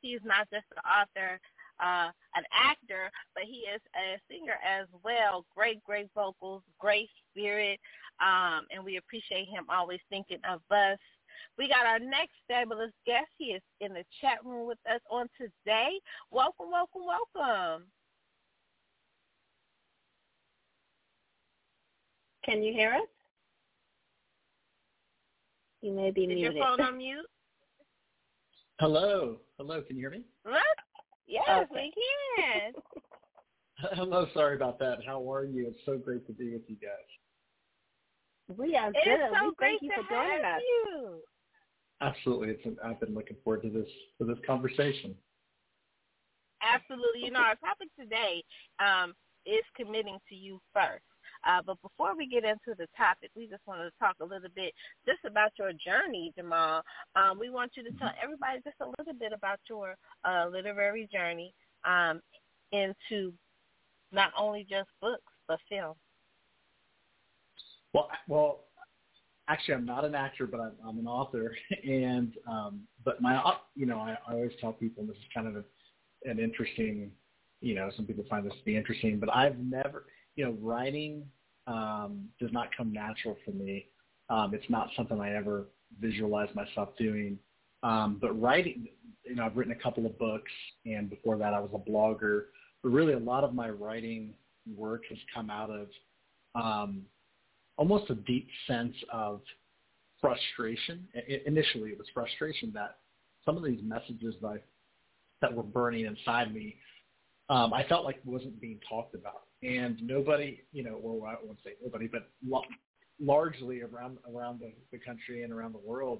he's not just an author, an actor, but he is a singer as well. Great, great vocals, great spirit, and we appreciate him always thinking of us. We got our next fabulous guest. He is in the chat room with us on today. Welcome, welcome, welcome. Can you hear us? You may be muted. Is your phone on mute? Hello. Hello, can you hear me? What? Yes, okay. We can. Hello, sorry about that. How are you? It's so great to be with you guys. We are good. It's so great to have you. Absolutely. I've been looking forward to this conversation. Absolutely. You know, our topic today is committing to you first. But before we get into the topic, we just wanted to talk a little bit just about your journey, Jamal. We want you to tell everybody just a little bit about your literary journey into not only just books, but film. Well, actually, I'm not an actor, but I'm an author. And but my, you know, I always tell people, and this is kind of an interesting, you know, some people find this to be interesting, but I've never, you know, writing does not come natural for me. It's not something I ever visualize myself doing. But writing, you know, I've written a couple of books, and before that I was a blogger. But really a lot of my writing work has come out of almost a deep sense of frustration. Initially it was frustration that some of these messages that were burning inside me, I felt like wasn't being talked about. And nobody, you know, well, I won't say nobody, but largely around the country and around the world,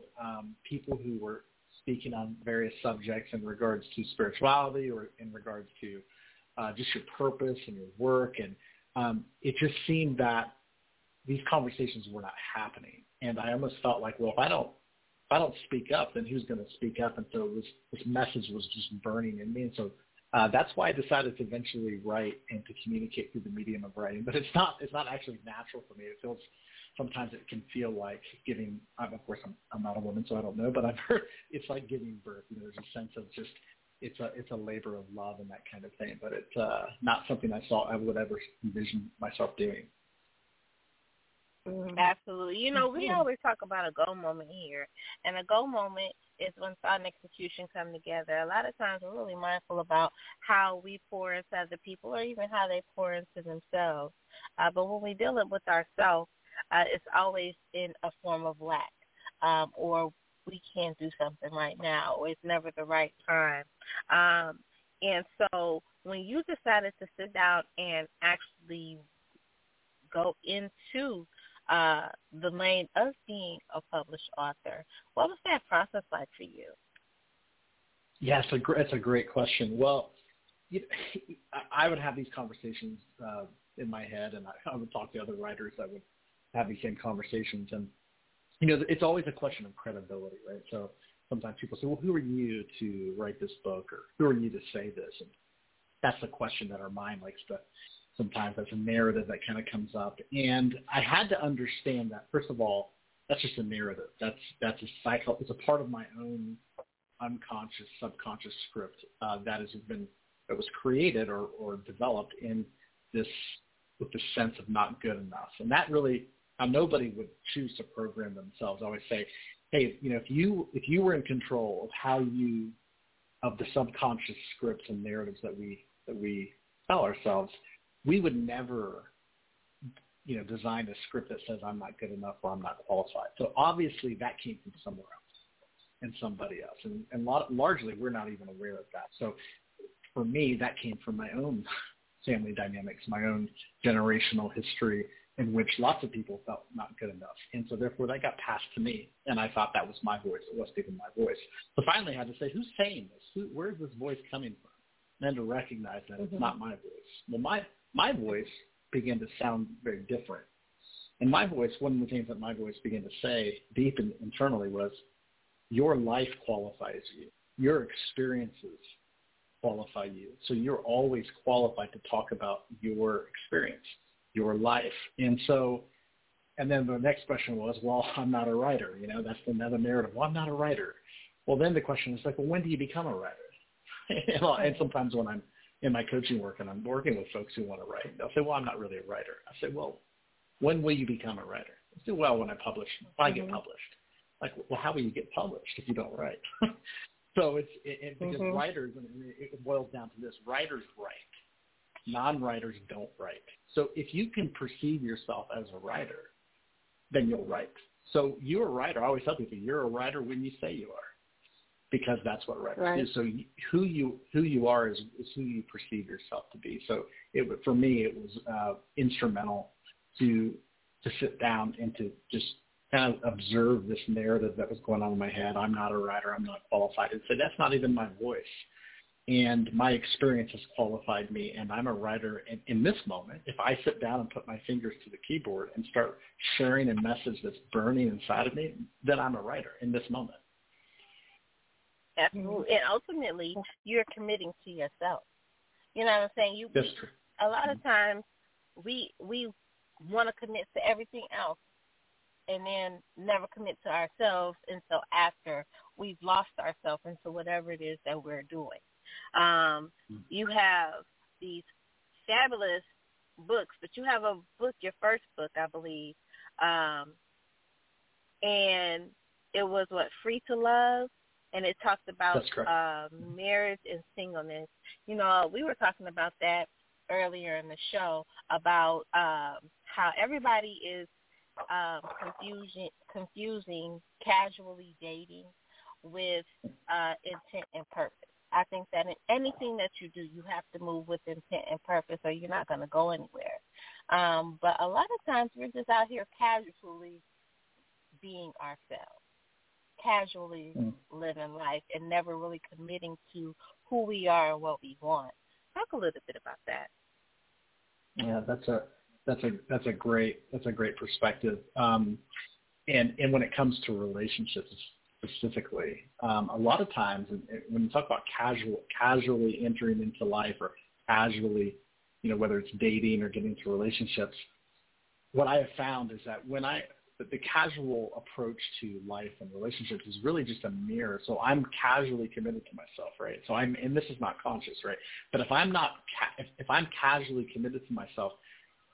people who were speaking on various subjects in regards to spirituality or in regards to just your purpose and your work. And it just seemed that these conversations were not happening. And I almost felt like, well, if I don't speak up, then who's going to speak up? And so this message was just burning in me. And so that's why I decided to eventually write and to communicate through the medium of writing. But it's not actually natural for me. It feels, sometimes it can feel like giving, of course, I'm not a woman, so I don't know, but I've heard it's like giving birth. You know, there's a sense of just, it's a labor of love and that kind of thing. But it's not something I would ever envision myself doing. Absolutely. You know, we always talk about a goal moment here, and a goal moment is when thought and execution come together. A lot of times we're really mindful about how we pour into other people or even how they pour into themselves. But when we deal with ourselves, it's always in a form of lack, or we can't do something right now, or it's never the right time. And so when you decided to sit down and actually go into the lane of being a published author, what was that process like for you? Yeah, it's a great question. Well, I would have these conversations in my head, and I would talk to other writers that would have these same conversations. And, you know, it's always a question of credibility, right? So sometimes people say, well, who are you to write this book, or who are you to say this? And that's the question that our mind likes to sometimes. That's a narrative that kind of comes up. And I had to understand that, first of all, that's just a narrative. That's a cycle. It's a part of my own unconscious, subconscious script that was created or developed in this, with the sense of not good enough. And that really, nobody would choose to program themselves. I always say, hey, you know, if you were in control of of the subconscious scripts and narratives that we tell ourselves, we would never, you know, design a script that says I'm not good enough or I'm not qualified. So obviously that came from somewhere else and somebody else. And largely we're not even aware of that. So for me, that came from my own family dynamics, my own generational history in which lots of people felt not good enough. And so therefore that got passed to me, and I thought that was my voice. It wasn't even my voice. So finally I had to say, who's saying this? Where's this voice coming from? And then to recognize that it's not my voice. Well, my voice began to sound very different. And my voice, one of the things that my voice began to say deep internally was, your life qualifies you. Your experiences qualify you. So you're always qualified to talk about your experience, your life. And so, and then the next question was, well, I'm not a writer. You know, that's another narrative. Well, I'm not a writer. Well, then the question is like, well, when do you become a writer? And sometimes when I'm in my coaching work and I'm working with folks who want to write, they'll say, well, I'm not really a writer. I say, well, when will you become a writer? They say, well, when I publish, I get published. Like, well, how will you get published if you don't write? So it's because writers, and it boils down to this, writers write. Non-writers don't write. So if you can perceive yourself as a writer, then you'll write. So you're a writer. I always tell people, you're a writer when you say you are. Because that's what writers do. So who you are is who you perceive yourself to be. So for me, it was instrumental to sit down and to just kind of observe this narrative that was going on in my head. I'm not a writer. I'm not qualified. And so that's not even my voice. and my experience has qualified me, and I'm a writer. And in this moment, if I sit down and put my fingers to the keyboard and start sharing a message that's burning inside of me, then I'm a writer in this moment. Absolutely. And ultimately, you're committing to yourself. You know what I'm saying? That's true. A lot of times, we want to commit to everything else and then never commit to ourselves until after we've lost ourselves into whatever it is that we're doing. You have these fabulous books, but you have a book, your first book, I believe, and it was, Free to Love? And it talked about marriage and singleness. You know, we were talking about that earlier in the show about how everybody is confusing casually dating with intent and purpose. I think that in anything that you do, you have to move with intent and purpose or you're not going to go anywhere. But a lot of times we're just out here casually being ourselves, casually living life and never really committing to who we are and what we want. Talk a little bit about that. Yeah, that's a great perspective. And when it comes to relationships specifically, a lot of times when you talk about casually entering into life or casually, you know, whether it's dating or getting into relationships, what I have found is that the casual approach to life and relationships is really just a mirror. So I'm casually committed to myself, right? So and this is not conscious, right? But if I'm not, if I'm casually committed to myself,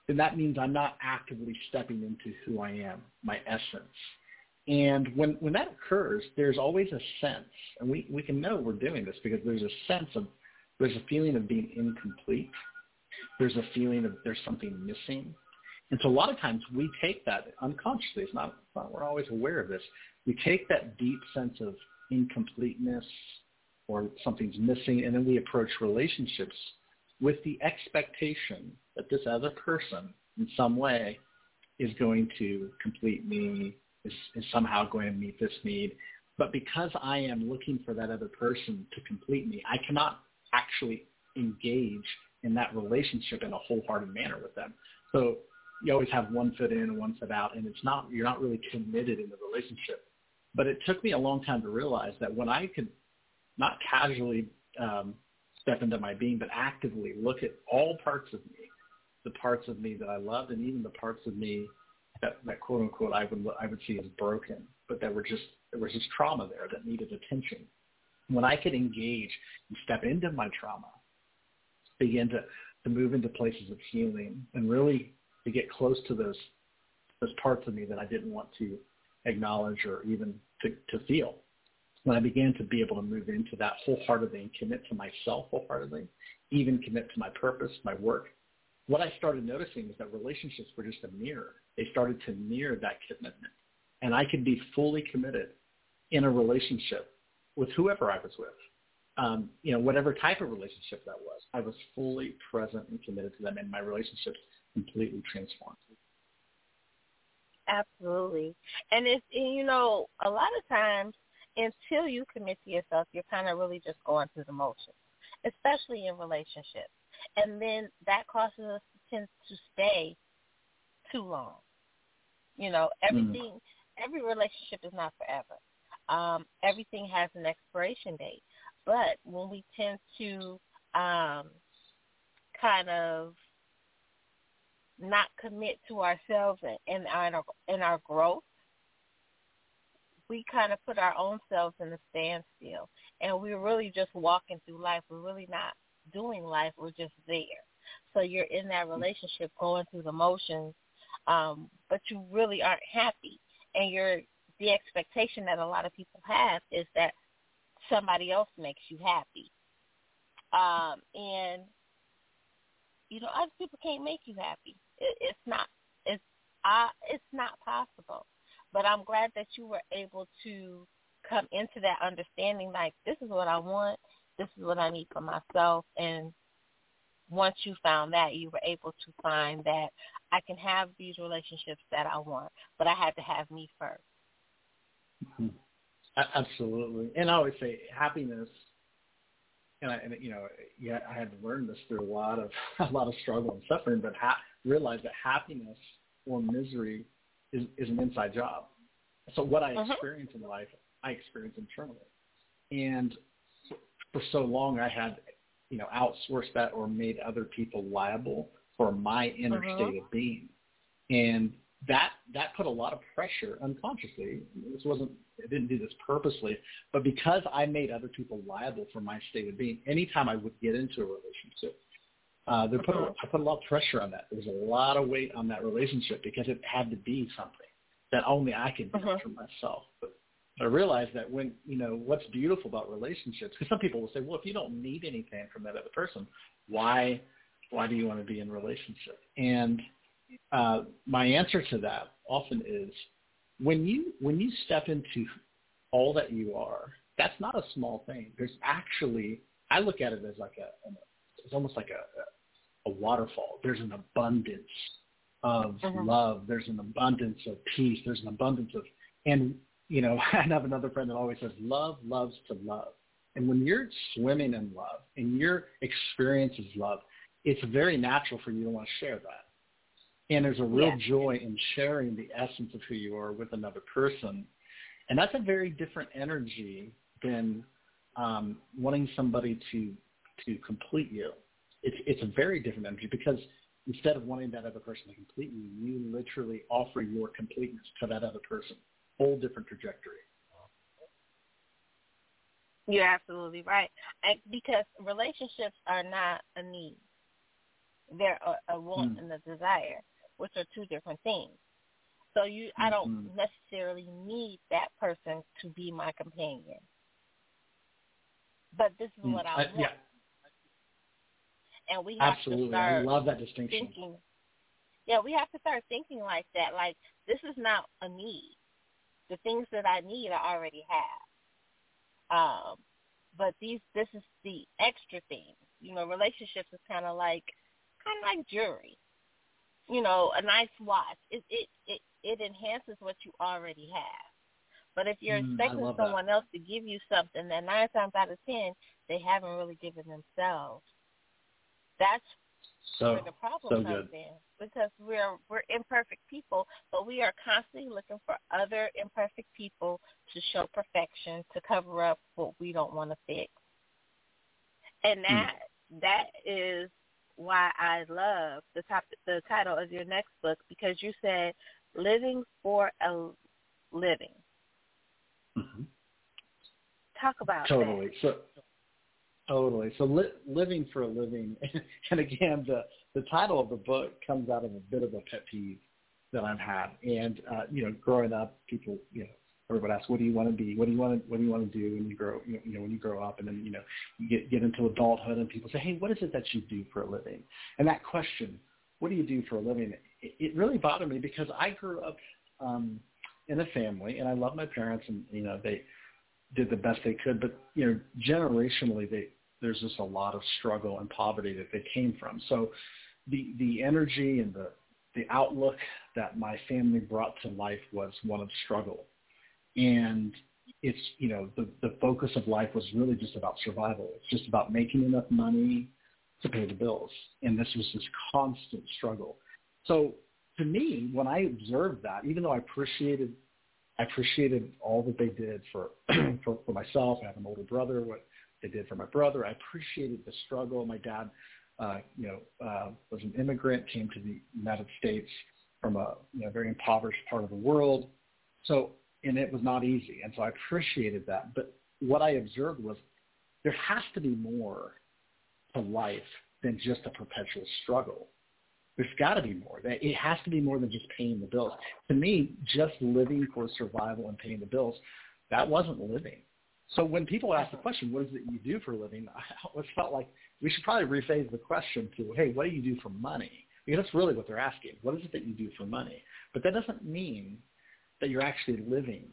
then that means I'm not actively stepping into who I am, my essence. And when that occurs, there's always a sense, and we can know we're doing this because there's a feeling of being incomplete. There's a feeling of there's something missing. And so a lot of times we take that unconsciously. It's not we're always aware of this. We take that deep sense of incompleteness or something's missing, and then we approach relationships with the expectation that this other person in some way is going to complete me, is somehow going to meet this need. But because I am looking for that other person to complete me, I cannot actually engage in that relationship in a wholehearted manner with them. So you always have one foot in and one foot out, and you're not really committed in the relationship. But it took me a long time to realize that when I could not casually step into my being, but actively look at all parts of me, the parts of me that I loved and even the parts of me that quote unquote I would see as broken, but there was just trauma there that needed attention. When I could engage and step into my trauma, begin to move into places of healing and really to get close to those parts of me that I didn't want to acknowledge or even to feel. When I began to be able to move into that wholeheartedly and commit to myself wholeheartedly, even commit to my purpose, my work, what I started noticing is that relationships were just a mirror. They started to mirror that commitment. And I could be fully committed in a relationship with whoever I was with. You know, whatever type of relationship that was, I was fully present and committed to them, and my relationships completely transformed. Absolutely. And it's, you know, a lot of times until you commit to yourself, you're kind of really just going through the motions, especially in relationships. And then that causes us to tend to stay too long. You know, every relationship is not forever. Everything has an expiration date. But when we tend to kind of not commit to ourselves and our growth, we kind of put our own selves in a standstill. And we're really just walking through life. We're really not doing life. We're just there. So you're in that relationship going through the motions, but you really aren't happy. And the expectation that a lot of people have is that somebody else makes you happy. And, you know, other people can't make you happy. It's not possible. But I'm glad that you were able to come into that understanding, like, this is what I want, this is what I need for myself. And once you found that, you were able to find that I can have these relationships that I want, but I had to have me first. Mm-hmm. Absolutely. And I always say happiness I had learned this through a lot of struggle and suffering, but realized that happiness or misery is an inside job. So what I experience in life, I experience internally. And for so long, I had, outsourced that or made other people liable for my inner state of being. And that put a lot of pressure unconsciously. I didn't do this purposely, but because I made other people liable for my state of being, anytime I would get into a relationship, I put a lot of pressure on that. There was a lot of weight on that relationship because it had to be something that only I could do for myself. But I realized that when, what's beautiful about relationships, because some people will say, well, if you don't need anything from that other person, why do you want to be in a relationship? And my answer to that often is, when you step into all that you are, that's not a small thing. There's actually, I look at it as it's almost like a waterfall. There's an abundance of love. There's an abundance of peace. There's an abundance of, I have another friend that always says, love loves to love. And when you're swimming in love and your experience is love, it's very natural for you to want to share that. And there's a real joy in sharing the essence of who you are with another person. And that's a very different energy than wanting somebody to complete you. It's a very different energy because instead of wanting that other person to complete you, you literally offer your completeness to that other person. Whole different trajectory. You're absolutely right. Because relationships are not a need. They're a want and a desire, which are two different things. So I don't necessarily need that person to be my companion. But this is what I want. Yeah. And we have to start I love that distinction. Thinking, we have to start thinking like that. Like, this is not a need. The things that I need, I already have. But this is the extra thing. Relationships is kind of like jewelry. A nice watch. It enhances what you already have. But if you're expecting someone else to give you something that 9 times out of 10 they haven't really given themselves, that's where the problem comes in. Because we're imperfect people, but we are constantly looking for other imperfect people to show perfection, to cover up what we don't want to fix. And that is why I love the title of your next book, because you said living for a living. Mm-hmm. Talk about that. So living for a living. And again, the title of the book comes out of a bit of a pet peeve that I've had. And, growing up, people, everybody asks, what do you want to be? What do you want to do when you grow, when you grow up? And then, you get into adulthood and people say, hey, what is it that you do for a living? And that question, what do you do for a living? It really bothered me because I grew up in a family and I love my parents and, they did the best they could, but, generationally, there's just a lot of struggle and poverty that they came from. So the energy and the outlook that my family brought to life was one of struggle. And it's, the focus of life was really just about survival. It's just about making enough money to pay the bills. And this was this constant struggle. So to me, when I observed that, even though I appreciated all that they did for myself, I have an older brother, what they did for my brother. I appreciated the struggle. My dad, was an immigrant, came to the United States from a very impoverished part of the world. So, and it was not easy. And so I appreciated that. But what I observed was there has to be more to life than just a perpetual struggle. There's got to be more. It has to be more than just paying the bills. To me, just living for survival and paying the bills, that wasn't living. So when people ask the question, what is it you do for a living, I always felt like we should probably rephrase the question to, hey, what do you do for money? Because that's really what they're asking. What is it that you do for money? But that doesn't mean that you're actually living.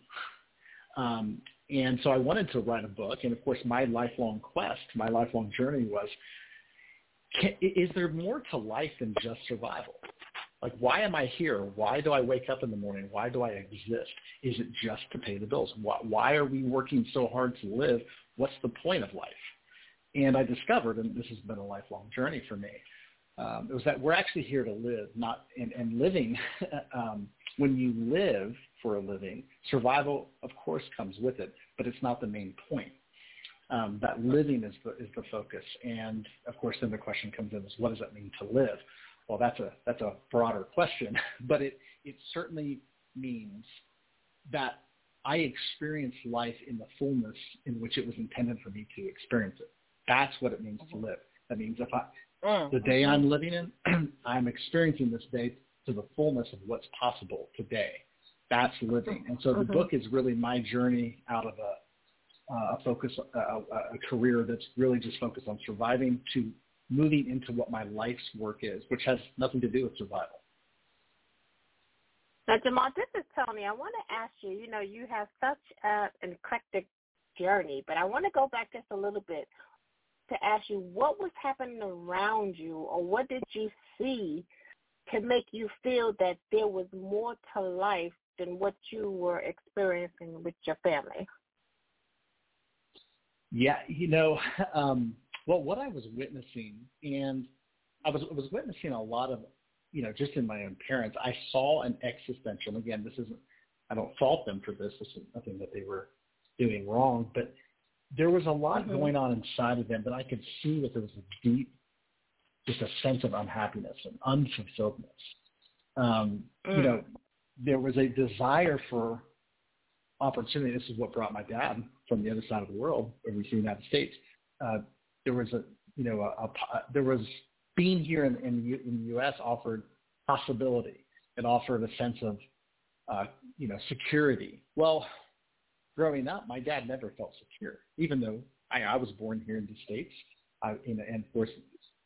And so I wanted to write a book. And, of course, my lifelong quest, my lifelong journey was, is there more to life than just survival? Like, why am I here? Why do I wake up in the morning? Why do I exist? Is it just to pay the bills? Why are we working so hard to live? What's the point of life? And I discovered, and this has been a lifelong journey for me, it was that we're actually here to live, not and living. When you live for a living, survival, of course, comes with it, but it's not the main point. That living is the focus, and of course, then the question comes in: is what does that mean to live? Well, that's a broader question, but it certainly means that I experience life in the fullness in which it was intended for me to experience it. That's what it means to live. That means the day I'm living in, I'm experiencing this day to the fullness of what's possible today. That's living. And so the book is really my journey out of a focus, a career that's really just focused on surviving to moving into what my life's work is, which has nothing to do with survival. Now, Jamal, this is Toni. I want to ask you, you have such an eclectic journey, but I want to go back just a little bit to ask you what was happening around you, or what did you see to make you feel that there was more to life than what you were experiencing with your family? Yeah, what I was witnessing, and I was witnessing a lot of, just in my own parents, I saw an existential, and again, I don't fault them for this. This is nothing that they were doing wrong, but there was a lot going on inside of them that I could see that there was a deep, just a sense of unhappiness and unfulfilledness. There was a desire for opportunity. This is what brought my dad from the other side of the world, over to the United States. There was being here in the U.S. offered possibility. It offered a sense of, security. Well, growing up, my dad never felt secure, even though I was born here in the States. And of course,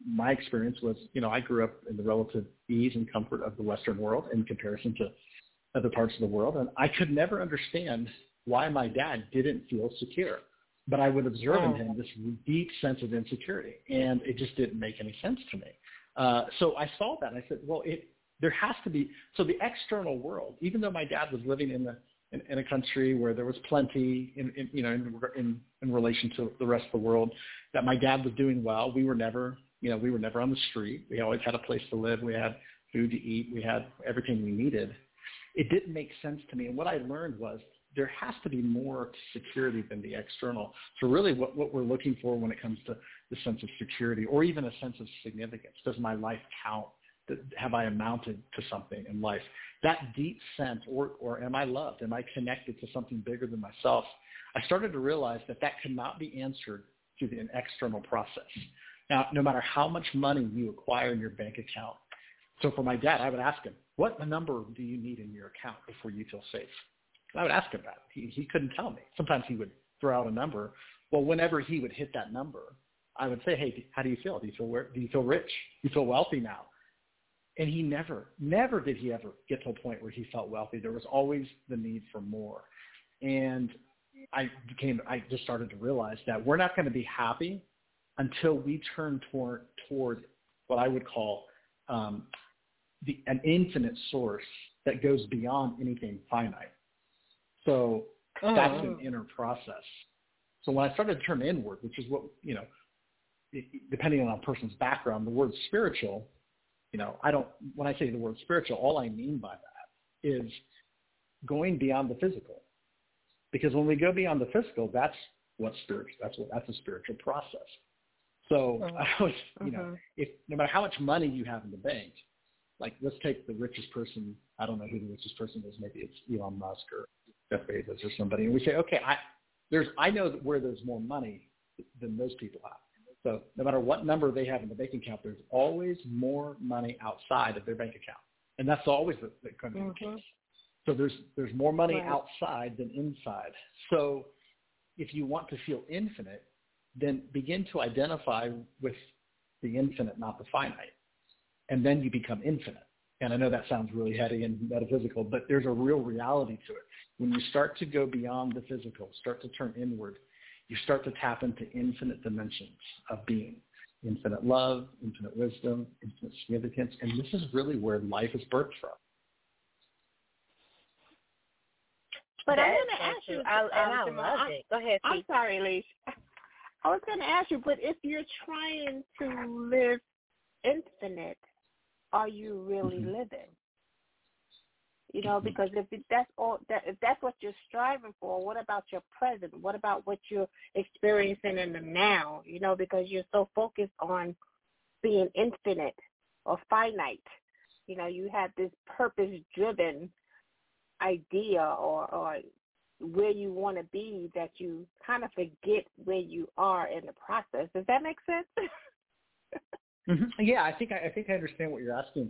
my experience was, I grew up in the relative ease and comfort of the Western world in comparison to other parts of the world. And I could never understand why my dad didn't feel secure. But I would observe in him this deep sense of insecurity, and it just didn't make any sense to me. So I saw that, and I said, well, there has to be – so the external world, even though my dad was living in a country where there was plenty in relation to the rest of the world, that my dad was doing well. We were never – we were never on the street. We always had a place to live. We had food to eat. We had everything we needed. It didn't make sense to me, and what I learned was – there has to be more to security than the external. So really what we're looking for when it comes to the sense of security, or even a sense of significance, does my life count? Have I amounted to something in life? That deep sense, or am I loved? Am I connected to something bigger than myself? I started to realize that could not be answered through an external process. Now, no matter how much money you acquire in your bank account, so for my dad, I would ask him, what number do you need in your account before you feel safe? I would ask him that. He couldn't tell me. Sometimes he would throw out a number. Well, whenever he would hit that number, I would say, hey, how do you feel? Do you feel rich? Do you feel wealthy now? And he never did he ever get to a point where he felt wealthy. There was always the need for more. And I just started to realize that we're not going to be happy until we turn toward what I would call an infinite source that goes beyond anything finite. So that's an inner process. So when I started to turn inward, which is what, depending on a person's background, the word spiritual, when I say the word spiritual, all I mean by that is going beyond the physical. Because when we go beyond the physical, that's a spiritual process. So I was, if no matter how much money you have in the bank, like let's take the richest person, I don't know who the richest person is, maybe it's Elon Musk or Jeff Bezos or somebody, and we say, okay, I know where there's more money than those people have. So no matter what number they have in the bank account, there's always more money outside of their bank account, and that's always going to be the case. So there's more money outside than inside. So if you want to feel infinite, then begin to identify with the infinite, not the finite, and then you become infinite. And I know that sounds really heady and metaphysical, but there's a real reality to it. When you start to go beyond the physical, start to turn inward, you start to tap into infinite dimensions of being, infinite love, infinite wisdom, infinite significance. And this is really where life is birthed from. But I want to ask you, I love it. Go ahead, Keith. I'm sorry, Lissha. I was going to ask you, but if you're trying to live infinite, are you really living? You know, because if that's what you're striving for, what about your present? What about what you're experiencing in the now? You know, because you're so focused on being infinite or finite. You know, you have this purpose-driven idea or where you want to be that you kind of forget where you are in the process. Does that make sense? Yeah, I think I understand what you're asking.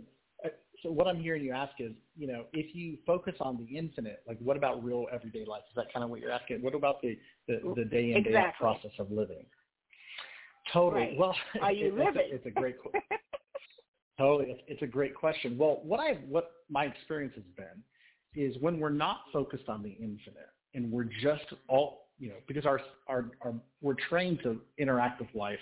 So what I'm hearing you ask is, you know, if you focus on the infinite, like what about real everyday life? Is that kind of what you're asking? What about the day in, day out process of living? Totally. Right. Well, are you living? It's a great question. Totally. It's a great question. Well, what my experience has been is when we're not focused on the infinite and we're just all, you know, because our we're trained to interact with life.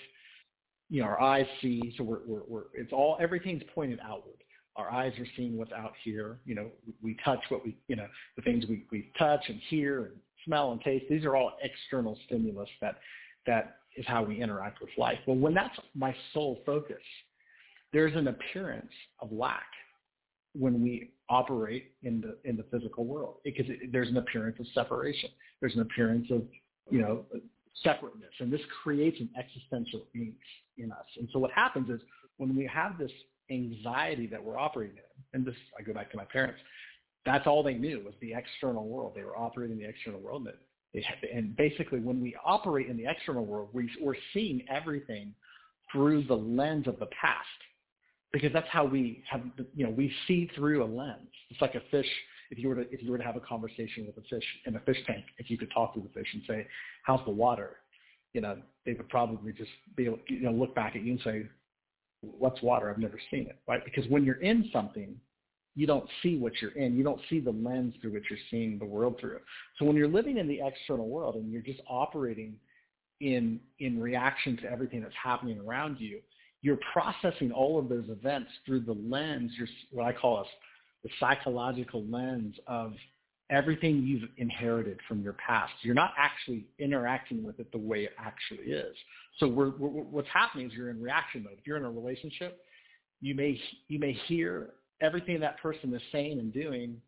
You know, our eyes see, so everything's pointed outward. Our eyes are seeing what's out here. You know, we touch the things we touch and hear and smell and taste. These are all external stimulus that is how we interact with life. Well, when that's my sole focus, there's an appearance of lack when we operate in the physical world, because there's an appearance of separation. There's an appearance of, you know, separateness, and this creates an existential angst in us. And so what happens is when we have this anxiety that we're operating in, and this, I go back to my parents, that's all they knew was the external world. They were operating in the external world. And basically when we operate in the external world, we're seeing everything through the lens of the past, because that's how we have, you know, we see through a lens. It's like a fish. If you were to have a conversation with a fish in a fish tank, if you could talk to the fish and say, how's the water? You know, they would probably just be able to, you know, look back at you and say, what's water? I've never seen it, right? Because when you're in something, you don't see what you're in. You don't see the lens through which you're seeing the world through. So when you're living in the external world and you're just operating in reaction to everything that's happening around you, you're processing all of those events through the lens, what I call the psychological lens of everything you've inherited from your past. You're not actually interacting with it the way it actually is. So what's happening is you're in reaction mode. If you're in a relationship, you may hear everything that person is saying and doing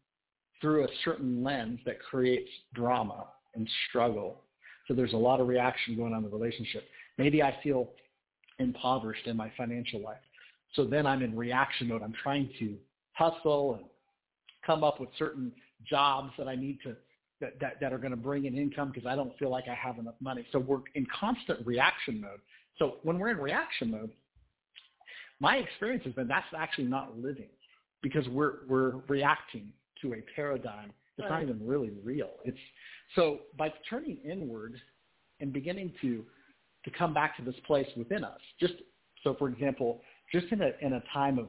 through a certain lens that creates drama and struggle. So there's a lot of reaction going on in the relationship. Maybe I feel impoverished in my financial life. So then I'm in reaction mode. I'm trying to hustle and come up with certain jobs that I need to that are going to bring in income because I don't feel like I have enough money. So we're in constant reaction mode. So when we're in reaction mode, my experience has been that's actually not living, because we're reacting to a paradigm that's not even really real. So by turning inward and beginning to come back to this place within us, just so, for example, just in a time of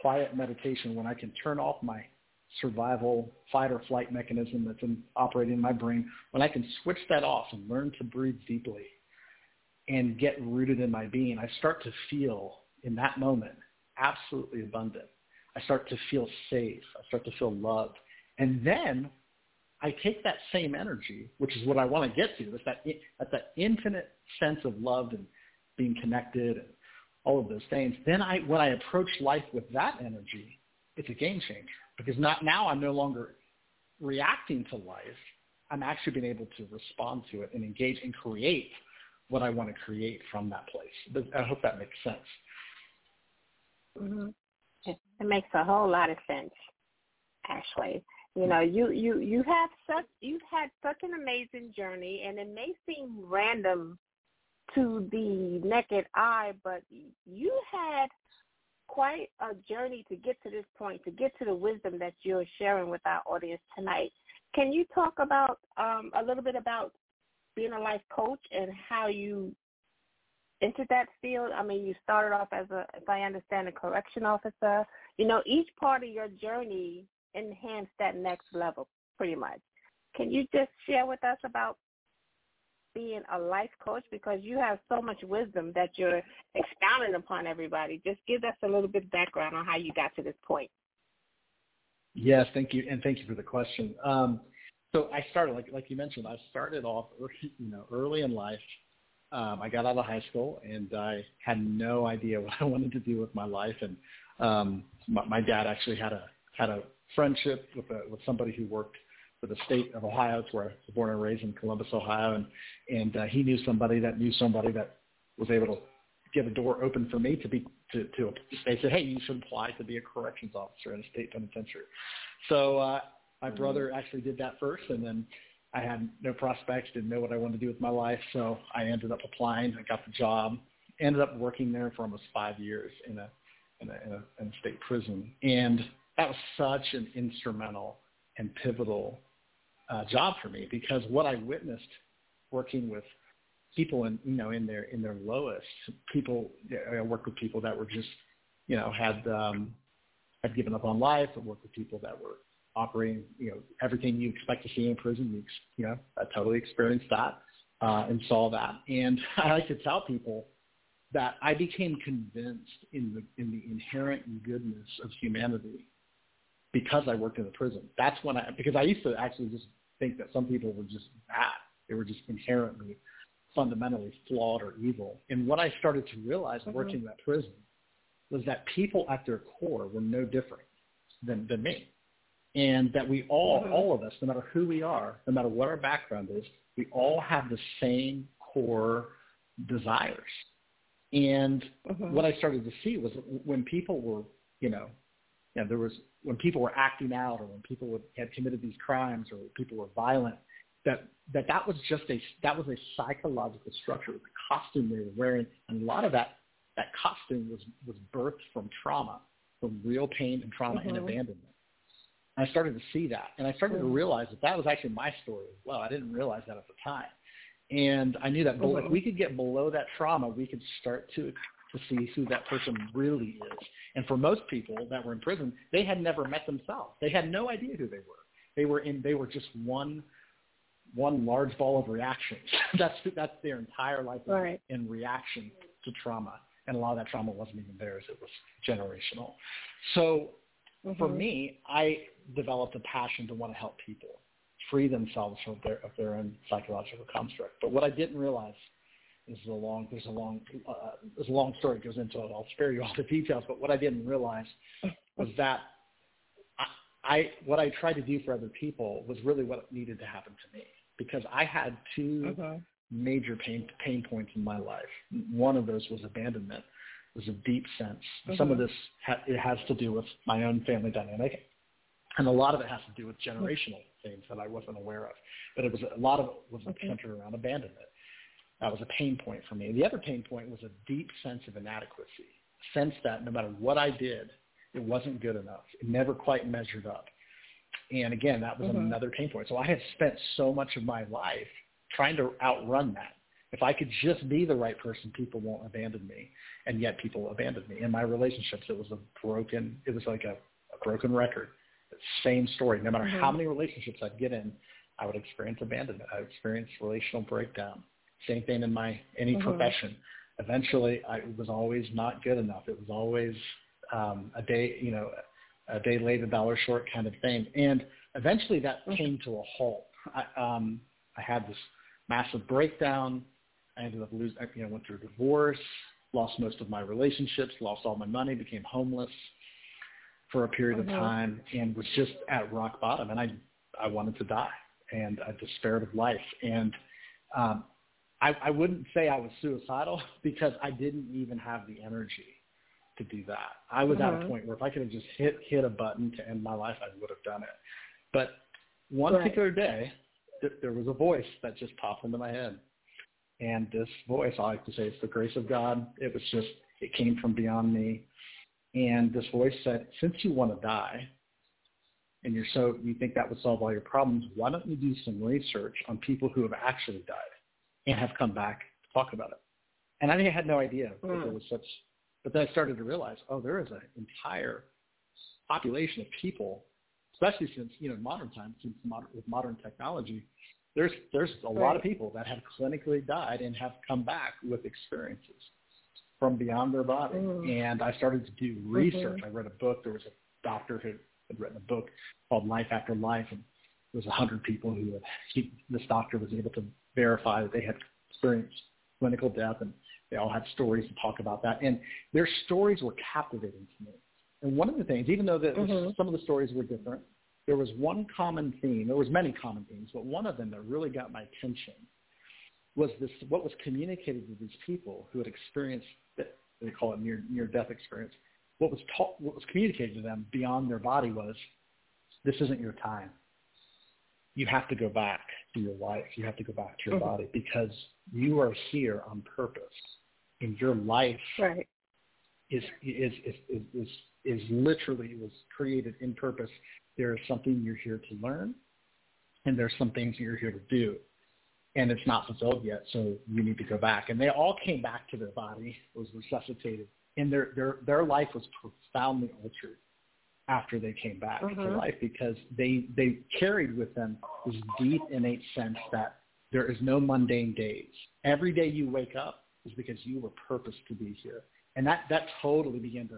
quiet meditation, when I can turn off my survival fight or flight mechanism that's operating in my brain, when I can switch that off and learn to breathe deeply and get rooted in my being, I start to feel in that moment absolutely abundant. I start to feel safe. I start to feel loved. And then I take that same energy, which is what I want to get to. That's that infinite sense of love and being connected and all of those things. Then when I approach life with that energy, it's a game changer, because now I'm no longer reacting to life. I'm actually being able to respond to it and engage and create what I want to create from that place. I hope that makes sense. Mm-hmm. It makes a whole lot of sense, actually. You know, you've had such an amazing journey, and it may seem random to the naked eye, but you had quite a journey to get to this point, to get to the wisdom that you're sharing with our audience tonight. Can you talk about a little bit about being a life coach and how you entered that field? I mean, you started off as if I understand, a correction officer. You know, each part of your journey enhanced that next level, pretty much. Can you just share with us about being a life coach, because you have so much wisdom that you're expounding upon everybody? Just give us a little bit of background on how you got to this point. Yes, thank you, and thank you for the question. So I started, like you mentioned, I started off early in life I got out of high school, and I had no idea what I wanted to do with my life. And my dad actually had a friendship with somebody who worked for the state of Ohio. It's where I was born and raised, in Columbus, Ohio. And he knew somebody that was able to get a door open for me to they said, hey, you should apply to be a corrections officer in a state penitentiary. So my brother actually did that first, and then I had no prospects, didn't know what I wanted to do with my life. So I ended up applying. I got the job, ended up working there for almost 5 years in a state prison. And that was such an instrumental and pivotal job for me, because what I witnessed working with people in their lowest, people, I worked with people that were just, had given up on life. I worked with people that were operating, everything you expect to see in prison. I totally experienced that and saw that. And I like to tell people that I became convinced in the inherent goodness of humanity because I worked in the prison. That's when because I used to actually just think that some people were just bad. They were just inherently, fundamentally flawed or evil. And what I started to realize working in that prison was that people at their core were no different than me. And that we all of us, no matter who we are, no matter what our background is, we all have the same core desires. And what I started to see was when people were, when people were acting out, or when people had committed these crimes, or when people were violent, that was just a psychological structure, the costume they were wearing. And a lot of that costume was birthed from trauma, from real pain and trauma and abandonment. I started to see that, and I started to realize that was actually my story as well. I didn't realize that at the time. And I knew that if we could get below that trauma, we could start to see who that person really is. And for most people that were in prison, they had never met themselves. They had no idea who they were. They were just one large ball of reactions. That's their entire life in reaction to trauma. And a lot of that trauma wasn't even theirs. It was generational. So for me, I developed a passion to want to help people free themselves from their own psychological construct. But what I didn't realize is there's a long story that goes into it. I'll spare you all the details. But what I didn't realize was that what I tried to do for other people was really what needed to happen to me, because I had two major pain points in my life. One of those was abandonment. It was a deep sense. Some of this it has to do with my own family dynamic, and a lot of it has to do with generational things that I wasn't aware of. But a lot of it was centered around abandonment. That was a pain point for me. The other pain point was a deep sense of inadequacy, a sense that no matter what I did, it wasn't good enough. It never quite measured up. And again, that was another pain point. So I had spent so much of my life trying to outrun that. If I could just be the right person, people won't abandon me. And yet people abandoned me. In my relationships, it was like a broken record. Same story. No matter how many relationships I'd get in, I would experience abandonment. I would experience relational breakdown. Same thing in any profession. Eventually, it was always not good enough. It was always a day late, a dollar short kind of thing. And eventually that came to a halt. I had this massive breakdown. I ended up went through a divorce, lost most of my relationships, lost all my money, became homeless for a period of time, and was just at rock bottom. And I wanted to die, and I despaired of life. And I wouldn't say I was suicidal, because I didn't even have the energy to do that. I was at a point where if I could have just hit a button to end my life, I would have done it. But one particular day, there was a voice that just popped into my head. And this voice, I like to say, it's the grace of God. It came from beyond me. And this voice said, since you want to die, and you think that would solve all your problems, why don't you do some research on people who have actually died and have come back to talk about it? And I had no idea that there was such, but then I started to realize, there is an entire population of people, especially since, in modern times, with modern technology, there's a lot of people that have clinically died and have come back with experiences from beyond their body. And I started to do research. I read a book. There was a doctor who had written a book called Life After Life, and there was 100 people this doctor was able to verify that they had experienced clinical death, and they all had stories to talk about that. And their stories were captivating to me. And one of the things, even though some of the stories were different, there was one common theme. There was many common themes, but one of them that really got my attention was this: what was communicated to these people who had experienced, they call it near-death experience, what was communicated to them beyond their body was, this isn't your time. You have to go back to your life. You have to go back to your body, because you are here on purpose, and your life is literally, it was created in purpose. There is something you're here to learn, and there's some things you're here to do, and it's not fulfilled yet, so you need to go back. And they all came back to their body. It was resuscitated, and their life was profoundly altered after they came back to life, because they carried with them this deep innate sense that there is no mundane days. Every day you wake up is because you were purposed to be here. And that totally began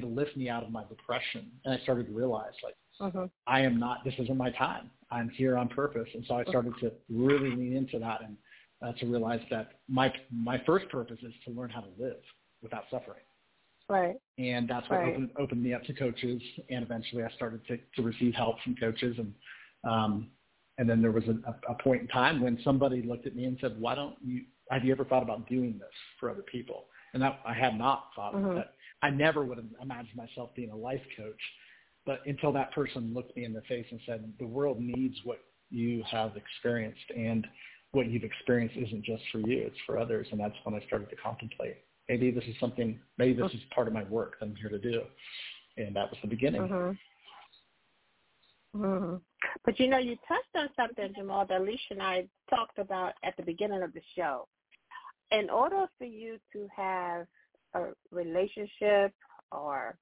to lift me out of my depression. And I started to realize, like, this isn't my time. I'm here on purpose. And so I started to really lean into that, and to realize that my first purpose is to learn how to live without suffering. Right. And that's what opened me up to coaches, and eventually I started to receive help from coaches. And then there was a point in time when somebody looked at me and said, have you ever thought about doing this for other people? And I had not thought of that. I never would have imagined myself being a life coach, but until that person looked me in the face and said, the world needs what you have experienced, and what you've experienced isn't just for you, it's for others. And that's when I started to contemplate, maybe this is part of my work that I'm here to do. And that was the beginning. But, you touched on something, Jamal, that Lissha and I talked about at the beginning of the show. In order for you to have a relationship, or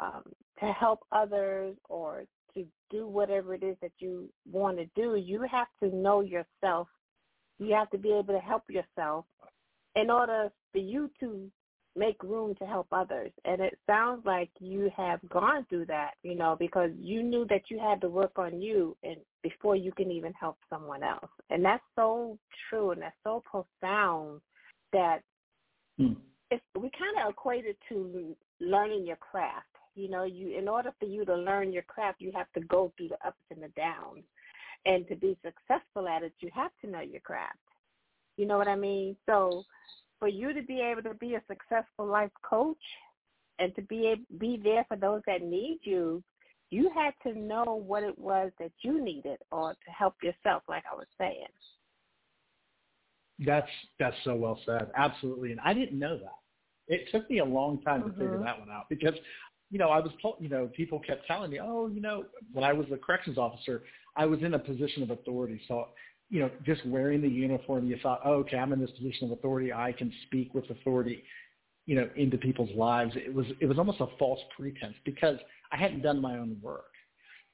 to help others, or to do whatever it is that you want to do, you have to know yourself. You have to be able to help yourself in order for you to make room to help others. And it sounds like you have gone through that, because you knew that you had to work on you and before you can even help someone else. And that's so true, and that's so profound, that we kind of equate it to learning your craft. In order for you to learn your craft, you have to go through the ups and the downs. And to be successful at it, you have to know your craft. You know what I mean? So for you to be able to be a successful life coach and to be there for those that need you, you had to know what it was that you needed, or to help yourself, like I was saying. That's so well said. Absolutely. And I didn't know that. It took me a long time to figure that one out, because I was told, people kept telling me, when I was a corrections officer, I was in a position of authority. So, just wearing the uniform, you thought, oh, okay, I'm in this position of authority. I can speak with authority, into people's lives. It was almost a false pretense, because I hadn't done my own work.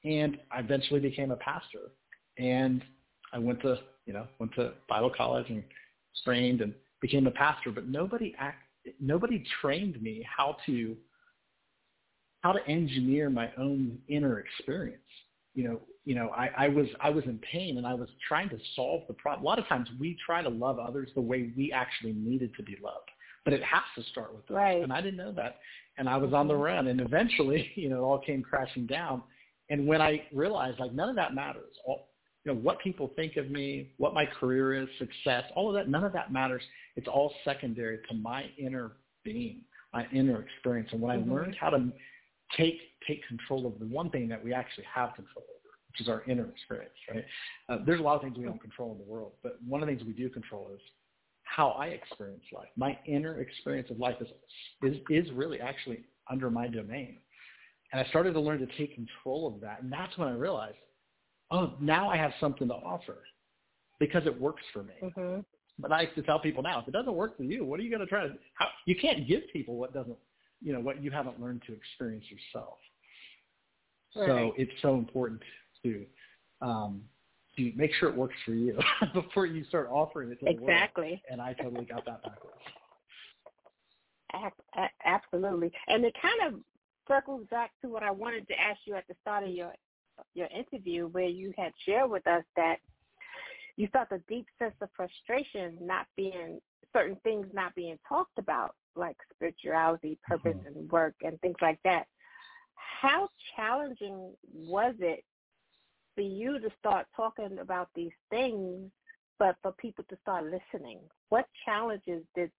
And I eventually became a pastor, and I went to Bible college and trained and became a pastor, but nobody trained me how to engineer my own inner experience. I was in pain, and I was trying to solve the problem. A lot of times we try to love others the way we actually needed to be loved, but it has to start with us. Right. And I didn't know that. And I was on the run, and eventually, it all came crashing down. And when I realized, like, none of that matters. What people think of me, what my career is, success, all of that, none of that matters. It's all secondary to my inner being, my inner experience. And when I learned how to take control of the one thing that we actually have control over, which is our inner experience, right? There's a lot of things we don't control in the world, but one of the things we do control is how I experience life. My inner experience of life is really actually under my domain. And I started to learn to take control of that. And that's when I realized, oh, now I have something to offer, because it works for me. But I used to tell people now, if it doesn't work for you, what are you going to try to do? You can't give people what doesn't, what you haven't learned to experience yourself. Right. So it's so important to make sure it works for you before you start offering it to the world. Exactly. And I totally got that backwards. Absolutely. And it kind of circles back to what I wanted to ask you at the start of your interview, where you had shared with us that you felt a deep sense of frustration not being, certain things not being talked about, like spirituality, purpose, mm-hmm. and work, and things like that. How challenging was it for you to start talking about these things, but for people to start listening? What challenges did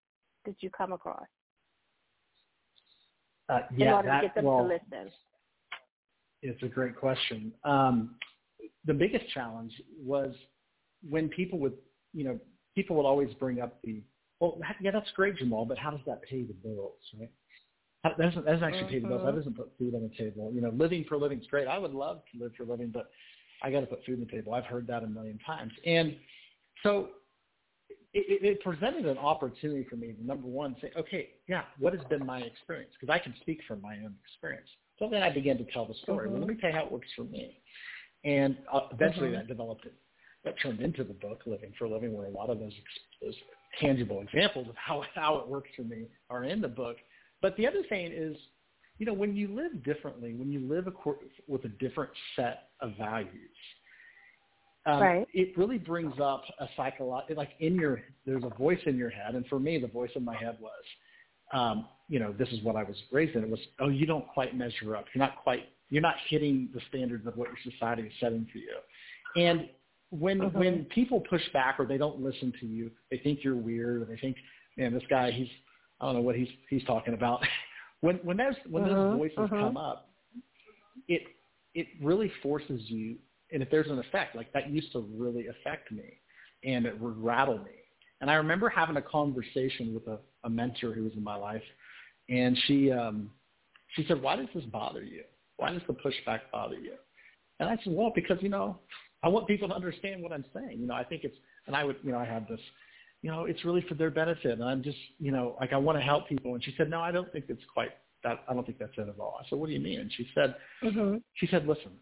you come across in order to get them to listen? It's a great question. The biggest challenge was when people would, people would always bring up that's great, Jamal, but how does that pay the bills, right? That doesn't actually pay the bills. That doesn't put food on the table. Living for a living is great. I would love to live for a living, but I got to put food on the table. I've heard that a million times. And so it presented an opportunity for me to, number one, say, okay, what has been my experience? Because I can speak from my own experience. So then I began to tell the story. Mm-hmm. Well, let me tell you how it works for me. And eventually that developed it. That turned into the book, Living for a Living, where a lot of those tangible examples of how it works for me are in the book. But the other thing is, when you live differently, when you live with a different set of values, it really brings up a psychological, there's a voice in your head. And for me, the voice in my head was, this is what I was raised in. It was, oh, you don't quite measure up. You're not hitting the standards of what your society is setting for you. And when people push back or they don't listen to you, they think you're weird, or they think, man, this guy, I don't know what he's talking about. When those voices come up, it really forces you, and if there's an effect, like that used to really affect me, and it would rattle me. And I remember having a conversation with a mentor who was in my life, and she said, why does this bother you? Why does the pushback bother you? And I said, well, because, I want people to understand what I'm saying. I think it's, and I would, I have this, it's really for their benefit. And I'm just, I want to help people. And she said, no, I don't think it's quite that. I don't think that's it at all. I said, what do you mean? And she said, listen,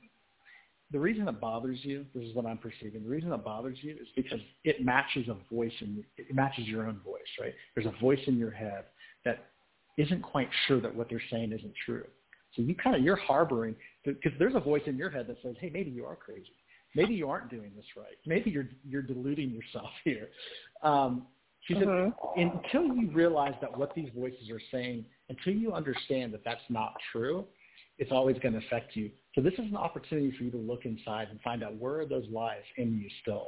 the reason it bothers you, this is what I'm perceiving. The reason it bothers you is because it matches a voice and it matches your own voice, right? There's a voice in your head that isn't quite sure that what they're saying isn't true. So you're harboring, because there's a voice in your head that says, hey, maybe you are crazy. Maybe you aren't doing this right. Maybe you're deluding yourself here. She said, until you realize that what these voices are saying, until you understand that that's not true, it's always going to affect you. So this is an opportunity for you to look inside and find out where are those lies in you still.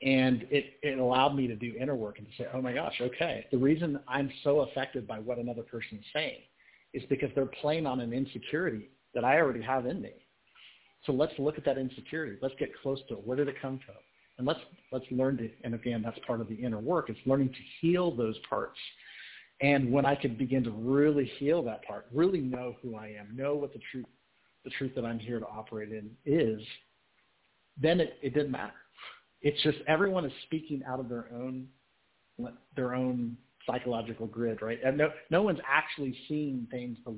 And it allowed me to do inner work and to say, oh my gosh, okay. The reason I'm so affected by what another person is saying is because they're playing on an insecurity that I already have in me. So let's look at that insecurity. Let's get close to it. Where did it come from? And let's learn to, and again, that's part of the inner work. It's learning to heal those parts. And when I could begin to really heal that part, really know who I am, know what the truth that I'm here to operate in is, then it didn't matter. It's just everyone is speaking out of their own psychological grid, right? And no one's actually seeing things the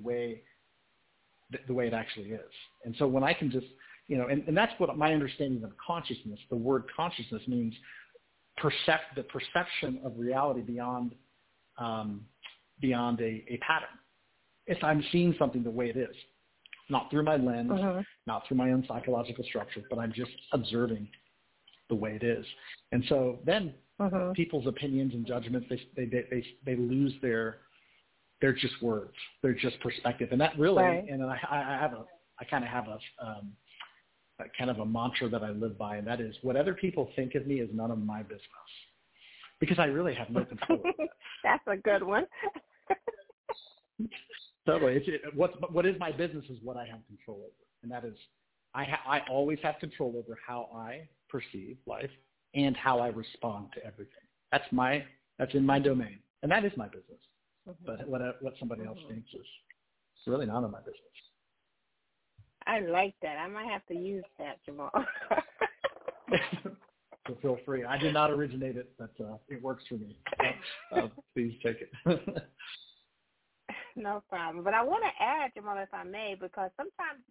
way it actually is. And so when I can just, and that's what my understanding of consciousness, the word consciousness means the perception of reality beyond a pattern. If I'm seeing something the way it is, not through my lens, not through my own psychological structure, but I'm just observing the way it is. And so then people's opinions and judgments, they lose they're just words. They're just perspective. And that really, and I kind of have a mantra that I live by, and that is, what other people think of me is none of my business, because I really have no control. That's a good one. Totally. What is my business is what I have control over. And that is, I always have control over how I perceive life and how I respond to everything. That's in my domain. And that is my business. But what somebody else thinks is really none of my business. I like that. I might have to use that, Jamal. So feel free. I did not originate it, but it works for me. Please take it. No problem. But I want to add, Jamal, if I may, because sometimes,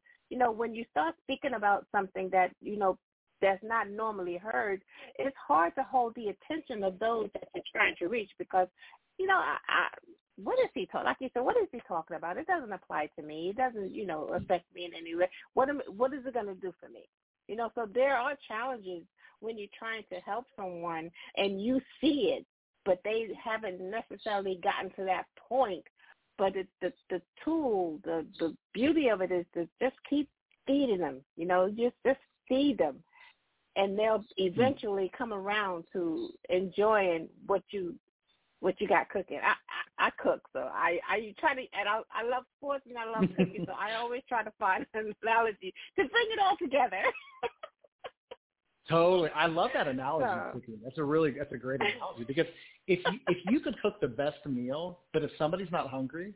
when you start speaking about something that, that's not normally heard, it's hard to hold the attention of those that you're trying to reach, because what is he talking? Like you said, what is he talking about? It doesn't apply to me. It doesn't, affect me in any way. What is it going to do for me? So there are challenges when you're trying to help someone and you see it, but they haven't necessarily gotten to that point. But it's the tool, the beauty of it is to just keep feeding them, you know, just feed them. And they'll eventually come around to enjoying what you got cooking. I cook, so I try to, and I love sports and I love cooking, so I always try to find an analogy to bring it all together. Totally, I love that analogy. So, cooking. That's a great analogy, because if you could cook the best meal, but if somebody's not hungry,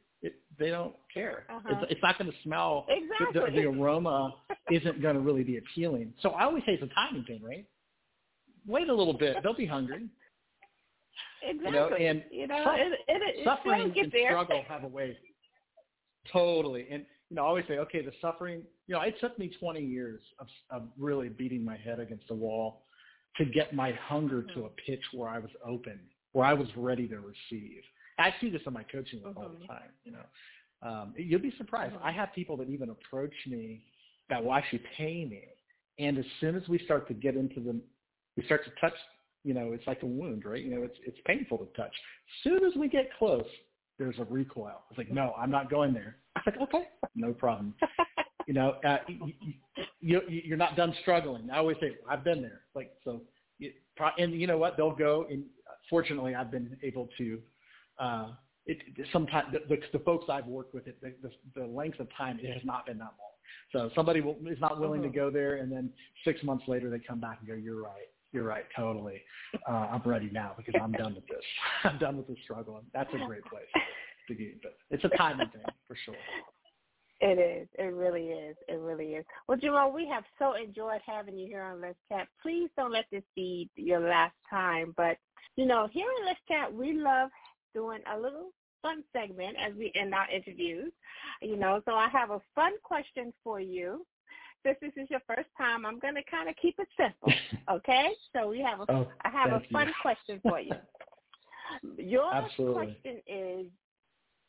they don't care. Uh-huh. It's not going to smell. Exactly. The aroma isn't going to really be appealing. So I always say it's a timing thing, right? Wait a little bit; they'll be hungry. Exactly. Suffering and struggle have a way. Totally. And I always say, okay, the suffering, it took me 20 years of really beating my head against the wall to get my hunger to a pitch where I was open, where I was ready to receive. I see this in my coaching mm-hmm. all the time, You'll be surprised. Mm-hmm. I have people that even approach me that will actually pay me. And as soon as we start to get into them, we start to touch, it's like a wound, right? It's painful to touch. As soon as we get close, there's a recoil. It's like, no, I'm not going there. I was like, okay, no problem. You're not done struggling. I always say, I've been there. Like, so, and you know what? They'll go. And fortunately, I've been able to, sometimes the folks I've worked with, the length of time, it has not been that long. So somebody is not willing to go there. And then 6 months later, they come back and go, you're right. Totally. I'm ready now because I'm done with this. I'm done with this struggle. That's a great place to be, but it's a timing thing for sure. It is. It really is. It really is. Well, Jamal, we have so enjoyed having you here on Let's Chat. Please don't let this be your last time, but here on Let's Chat, we love doing a little fun segment as we end our interviews, so I have a fun question for you. Since this is your first time, I'm going to kind of keep it simple, okay? So I have a fun question for you. Your question is,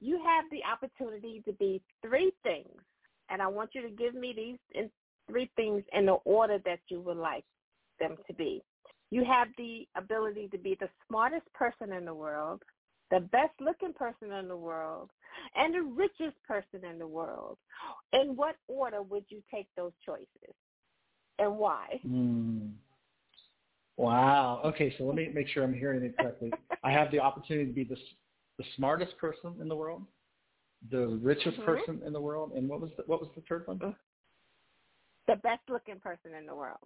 you have the opportunity to be three things, and I want you to give me these three things in the order that you would like them to be. You have the ability to be the smartest person in the world, the best-looking person in the world, and the richest person in the world. In what order would you take those choices, and why? Wow. Okay, so let me make sure I'm hearing it correctly. I have the opportunity to be the smartest person in the world, the richest mm-hmm. person in the world, and what was the third one? The best-looking person in the world.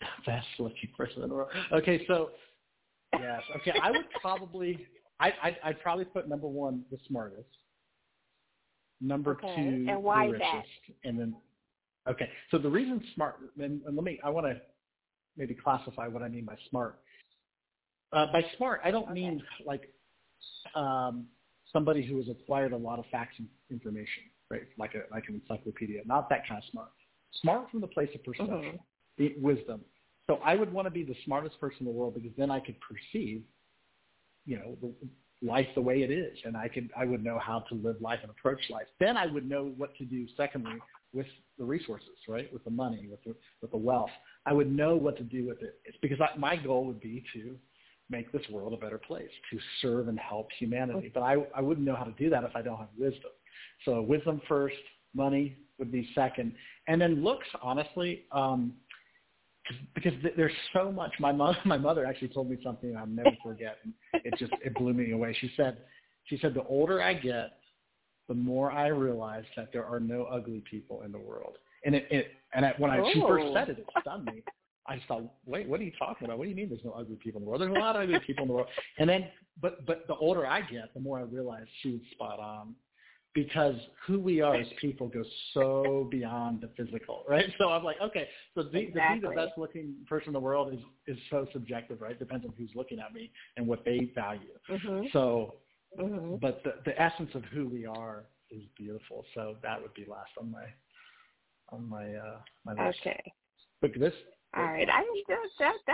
The best-looking person in the world. Okay, so yes. Okay, I would probably. I'd probably put number one, the smartest, number two, and why the richest, that? And then, okay, so the reason smart, and I want to maybe classify what I mean by smart. By smart, I don't mean like somebody who has acquired a lot of facts and information, right, like an encyclopedia, not that kind of smart. Smart from the place of perception, wisdom. So I would want to be the smartest person in the world because then I could perceive life the way it is, and I would know how to live life and approach life. Then I would know what to do. Secondly, with the resources, right, with the money, with the wealth, I would know what to do with it. It's because my goal would be to make this world a better place, to serve and help humanity. But I wouldn't know how to do that if I don't have wisdom. So wisdom first, money would be second, and then looks. Honestly. Because there's so much. My mother actually told me something I'll never forget, and it blew me away. She said, the older I get, the more I realize that there are no ugly people in the world. And when she first said it stunned me. I just thought, wait, what are you talking about? What do you mean there's no ugly people in the world? There's a lot of ugly people in the world. And then, but the older I get, the more I realize she was spot on. Because who we are as people goes so beyond the physical, right? So I'm like, okay, so to be the best looking person in the world is so subjective, right? Depends on who's looking at me and what they value. Mm-hmm. So, mm-hmm. but the essence of who we are is beautiful. So that would be last on my list. Okay. Look at this. All right. That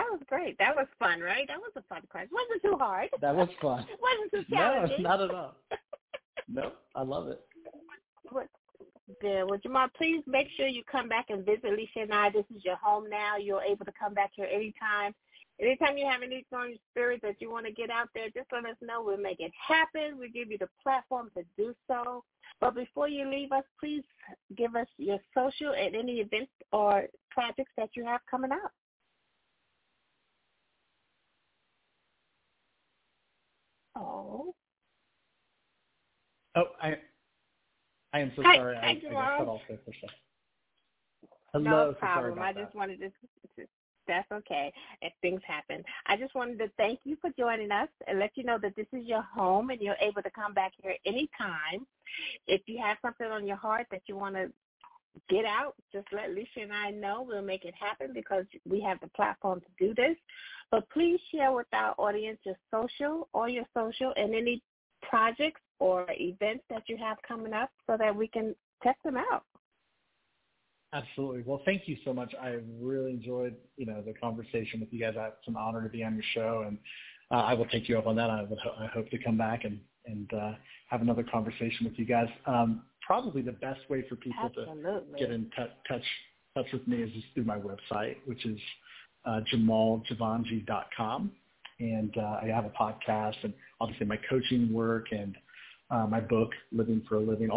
was great. That was fun, right? That was a fun question. Wasn't too hard. That was fun. Wasn't too challenging. No, not at all. No, I love it. there. Well, Jamal, please make sure you come back and visit Lissha and I. This is your home now. You're able to come back here anytime. Anytime you have any strong spirit that you want to get out there, just let us know. We'll make it happen. We'll give you the platform to do so. But before you leave us, please give us your social and any events or projects that you have coming up. I am so sorry. Hi, I got cut off there for a second. No problem. I just wanted to that's okay. If things happen. I just wanted to thank you for joining us and let you know that this is your home and you're able to come back here anytime. If you have something on your heart that you want to get out, just let Lissha and I know. We'll make it happen because we have the platform to do this. But please share with our audience your social and any projects or events that you have coming up so that we can check them out. Absolutely. Well, thank you so much. I really enjoyed, the conversation with you guys. It's an honor to be on your show, and I will take you up on that. I hope to come back and have another conversation with you guys. Probably the best way for people to get in touch with me is just through my website, which is jamaljivanjee.com. And I have a podcast and obviously my coaching work and my book, Living for a Living.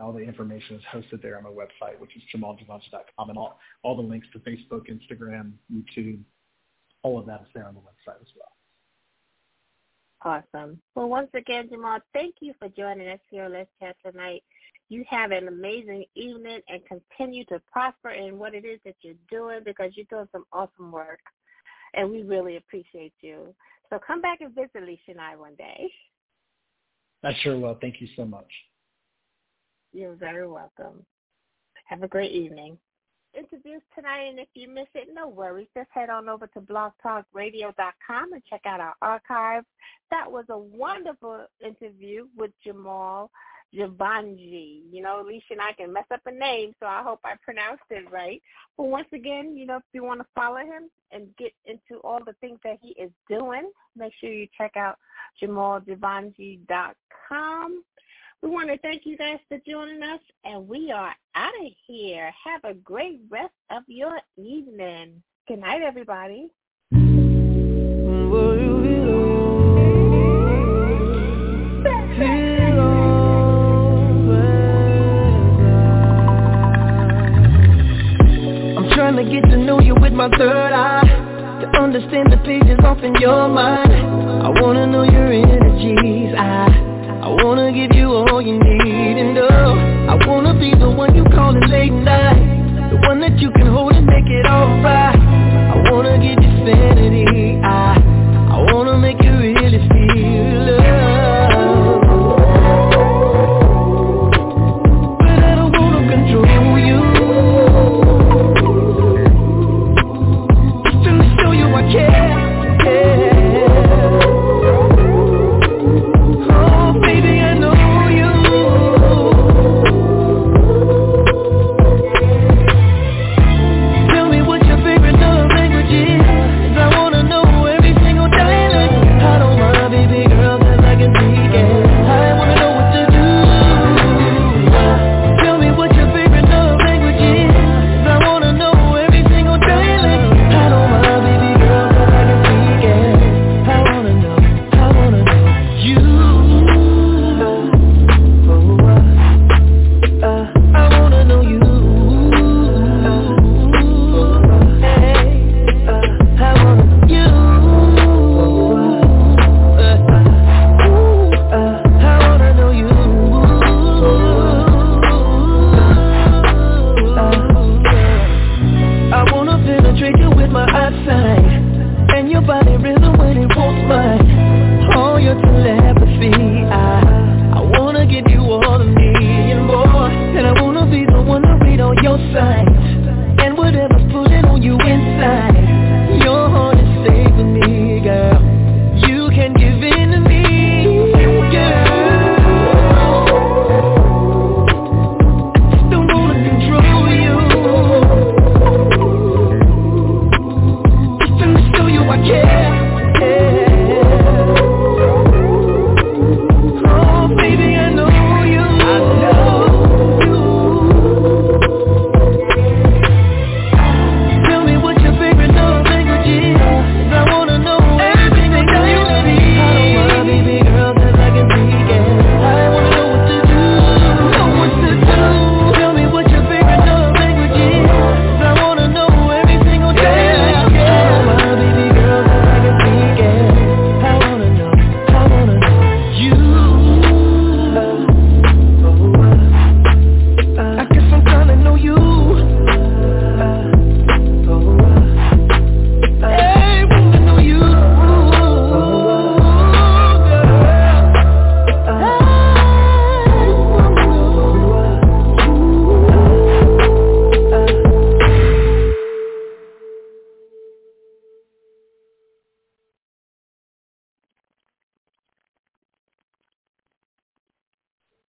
All the information is hosted there on my website, which is jamaljivanjee.com. And all the links to Facebook, Instagram, YouTube, all of that is there on the website as well. Awesome. Well, once again, Jamal, thank you for joining us here on Let's Chat tonight. You have an amazing evening and continue to prosper in what it is that you're doing because you're doing some awesome work. And we really appreciate you. So come back and visit Lissha and I one day. I sure will. Thank you so much. You're very welcome. Have a great evening. Introduced tonight, and if you miss it, no worries. Just head on over to blogtalkradio.com and check out our archives. That was a wonderful interview with Jamal Jivanjee. Lissha and I can mess up a name, so I hope I pronounced it right. But once again, if you want to follow him and get into all the things that he is doing, make sure you check out jamaljivanjee.com. We want to thank you guys for joining us, and we are out of here. Have a great rest of your evening. Good night, everybody. I'm trying to get to know you with my third eye, to understand the pages off in your mind. I want to know you're in